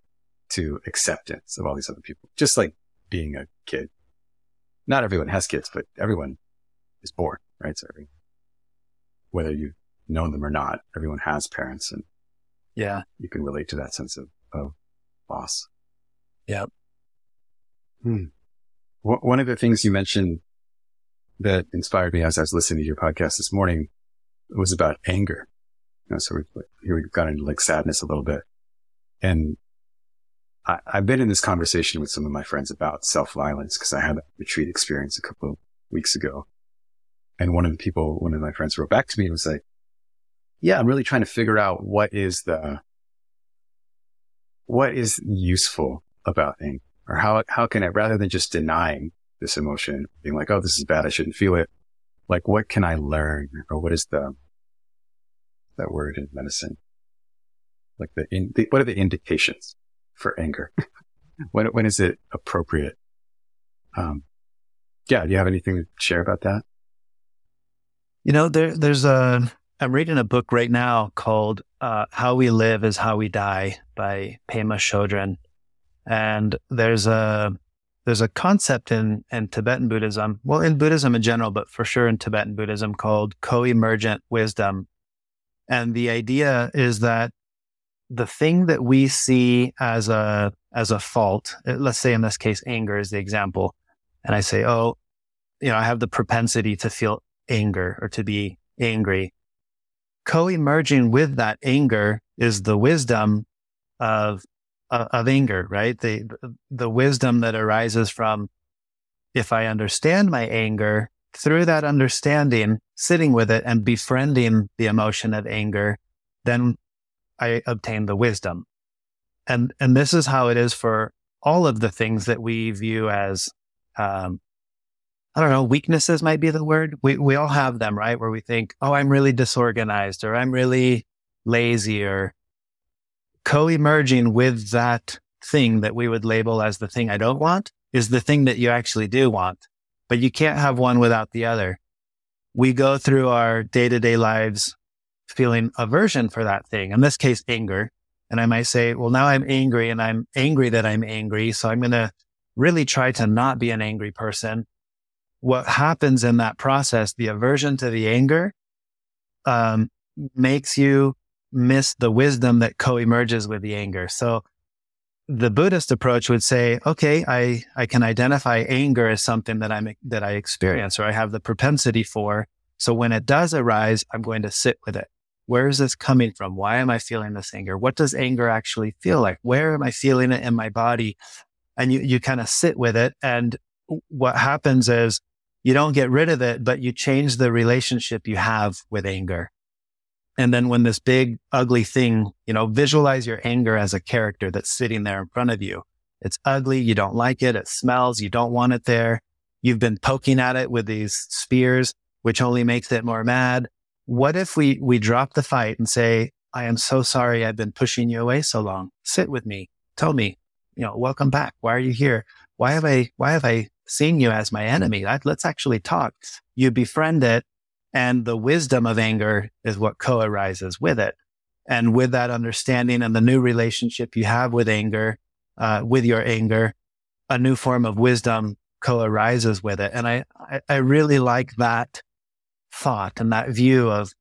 to acceptance of all these other people. Just like being a kid. Not everyone has kids, but everyone is born, right? So whether you've known them or not, everyone has parents, and yeah, you can relate to that sense of loss. Yeah. One of the things you mentioned that inspired me as I was listening to your podcast this morning was about anger. You know, so here we've got into like sadness a little bit, and I've been in this conversation with some of my friends about self-violence because I had a retreat experience a couple of weeks ago. And one of my friends wrote back to me and was like, yeah, I'm really trying to figure out what is useful about things, or how can I, rather than just denying this emotion, being like, oh, this is bad, I shouldn't feel it. Like, what can I learn? Or what is that word in medicine? Like what are the indications for anger? When is it appropriate? Yeah. Do you have anything to share about that? You know, I'm reading a book right now called How We Live Is How We Die by Pema Chodron. And there's a concept in Tibetan Buddhism, well, in Buddhism in general, but for sure in Tibetan Buddhism, called co-emergent wisdom. And the idea is that the thing that we see as a fault, let's say in this case, anger is the example. And I say, oh, you know, I have the propensity to feel anger or to be angry. Co-emerging with that anger is the wisdom of anger, right? The wisdom that arises from, if I understand my anger, through that understanding, sitting with it and befriending the emotion of anger, then I obtain the wisdom. And this is how it is for all of the things that we view as, I don't know, weaknesses might be the word. We all have them, right? Where we think, oh, I'm really disorganized, or I'm really lazy, or co-emerging with that thing that we would label as the thing I don't want is the thing that you actually do want, but you can't have one without the other. We go through our day-to-day lives feeling aversion for that thing, in this case, anger. And I might say, well, now I'm angry and I'm angry that I'm angry. So I'm going to really try to not be an angry person. What happens in that process, the aversion to the anger, makes you miss the wisdom that co-emerges with the anger. So the Buddhist approach would say, okay, I can identify anger as something that I experience or I have the propensity for. So when it does arise, I'm going to sit with it. Where is this coming from? Why am I feeling this anger? What does anger actually feel like? Where am I feeling it in my body? And you kind of sit with it. And what happens is you don't get rid of it, but you change the relationship you have with anger. And then when this big, ugly thing, you know, visualize your anger as a character that's sitting there in front of you. It's ugly. You don't like it. It smells. You don't want it there. You've been poking at it with these spears, which only makes it more mad. What if we drop the fight and say, I am so sorry I've been pushing you away so long. Sit with me. Tell me, you know, welcome back. Why are you here? Why have I seen you as my enemy? Let's actually talk. You befriend it. And the wisdom of anger is what co-arises with it. And with that understanding and the new relationship you have with anger, with your anger, a new form of wisdom co-arises with it. And I really like that thought and that view of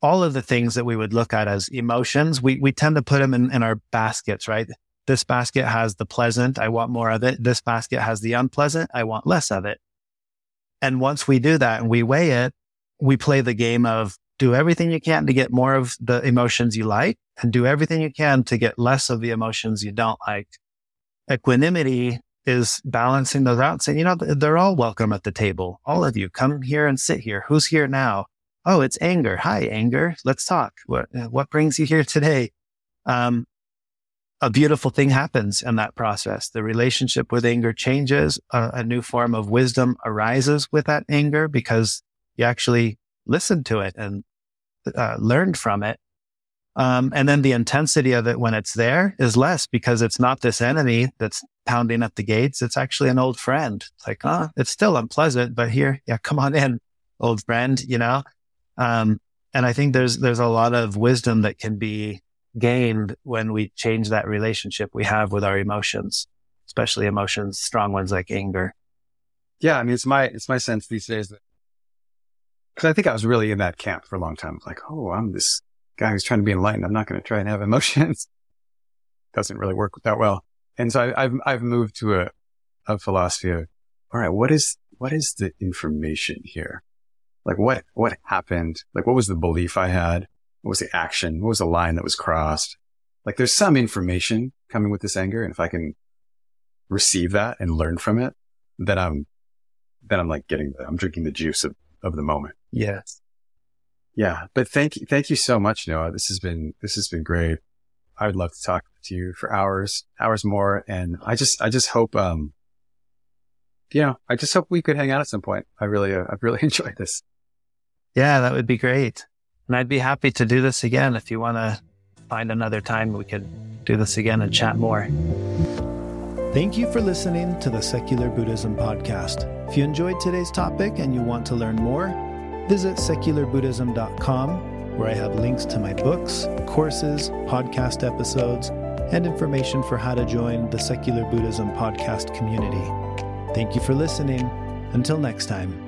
all of the things that we would look at as emotions. We tend to put them in our baskets, right? This basket has the pleasant. I want more of it. This basket has the unpleasant. I want less of it. And once we do that and we weigh it, we play the game of do everything you can to get more of the emotions you like and do everything you can to get less of the emotions you don't like. Equanimity is balancing those out, saying, you know, they're all welcome at the table. All of you, come here and sit here. Who's here now? Oh, it's anger. Hi, anger. Let's talk. What brings you here today? A beautiful thing happens in that process. The relationship with anger changes. A new form of wisdom arises with that anger because you actually listened to it and learned from it. And then the intensity of it when it's there is less because it's not this enemy that's pounding at the gates. It's actually an old friend. It's like, oh, it's still unpleasant, but here, yeah, come on in, old friend, you know? And I think there's a lot of wisdom that can be gained when we change that relationship we have with our emotions, especially emotions, strong ones like anger. Yeah. I mean, it's my sense these days that, because I think I was really in that camp for a long time. Like, oh, I'm this guy who's trying to be enlightened. I'm not going to try and have emotions. Doesn't really work that well. And so I've moved to a philosophy of, all right, what is the information here? Like what happened? Like what was the belief I had? What was the action? What was the line that was crossed? Like there's some information coming with this anger. And if I can receive that and learn from it, then I'm like I'm drinking the juice of the moment. Yes. Yeah. But thank you so much, Noah. This has been great. I would love to talk to you for hours more. And I just hope, I just hope we could hang out at some point. I've really enjoyed this. Yeah, that would be great. And I'd be happy to do this again. If you want to find another time, we could do this again and chat more. Thank you for listening to the Secular Buddhism Podcast. If you enjoyed today's topic and you want to learn more, visit secularbuddhism.com, where I have links to my books, courses, podcast episodes, and information for how to join the Secular Buddhism Podcast community. Thank you for listening. Until next time.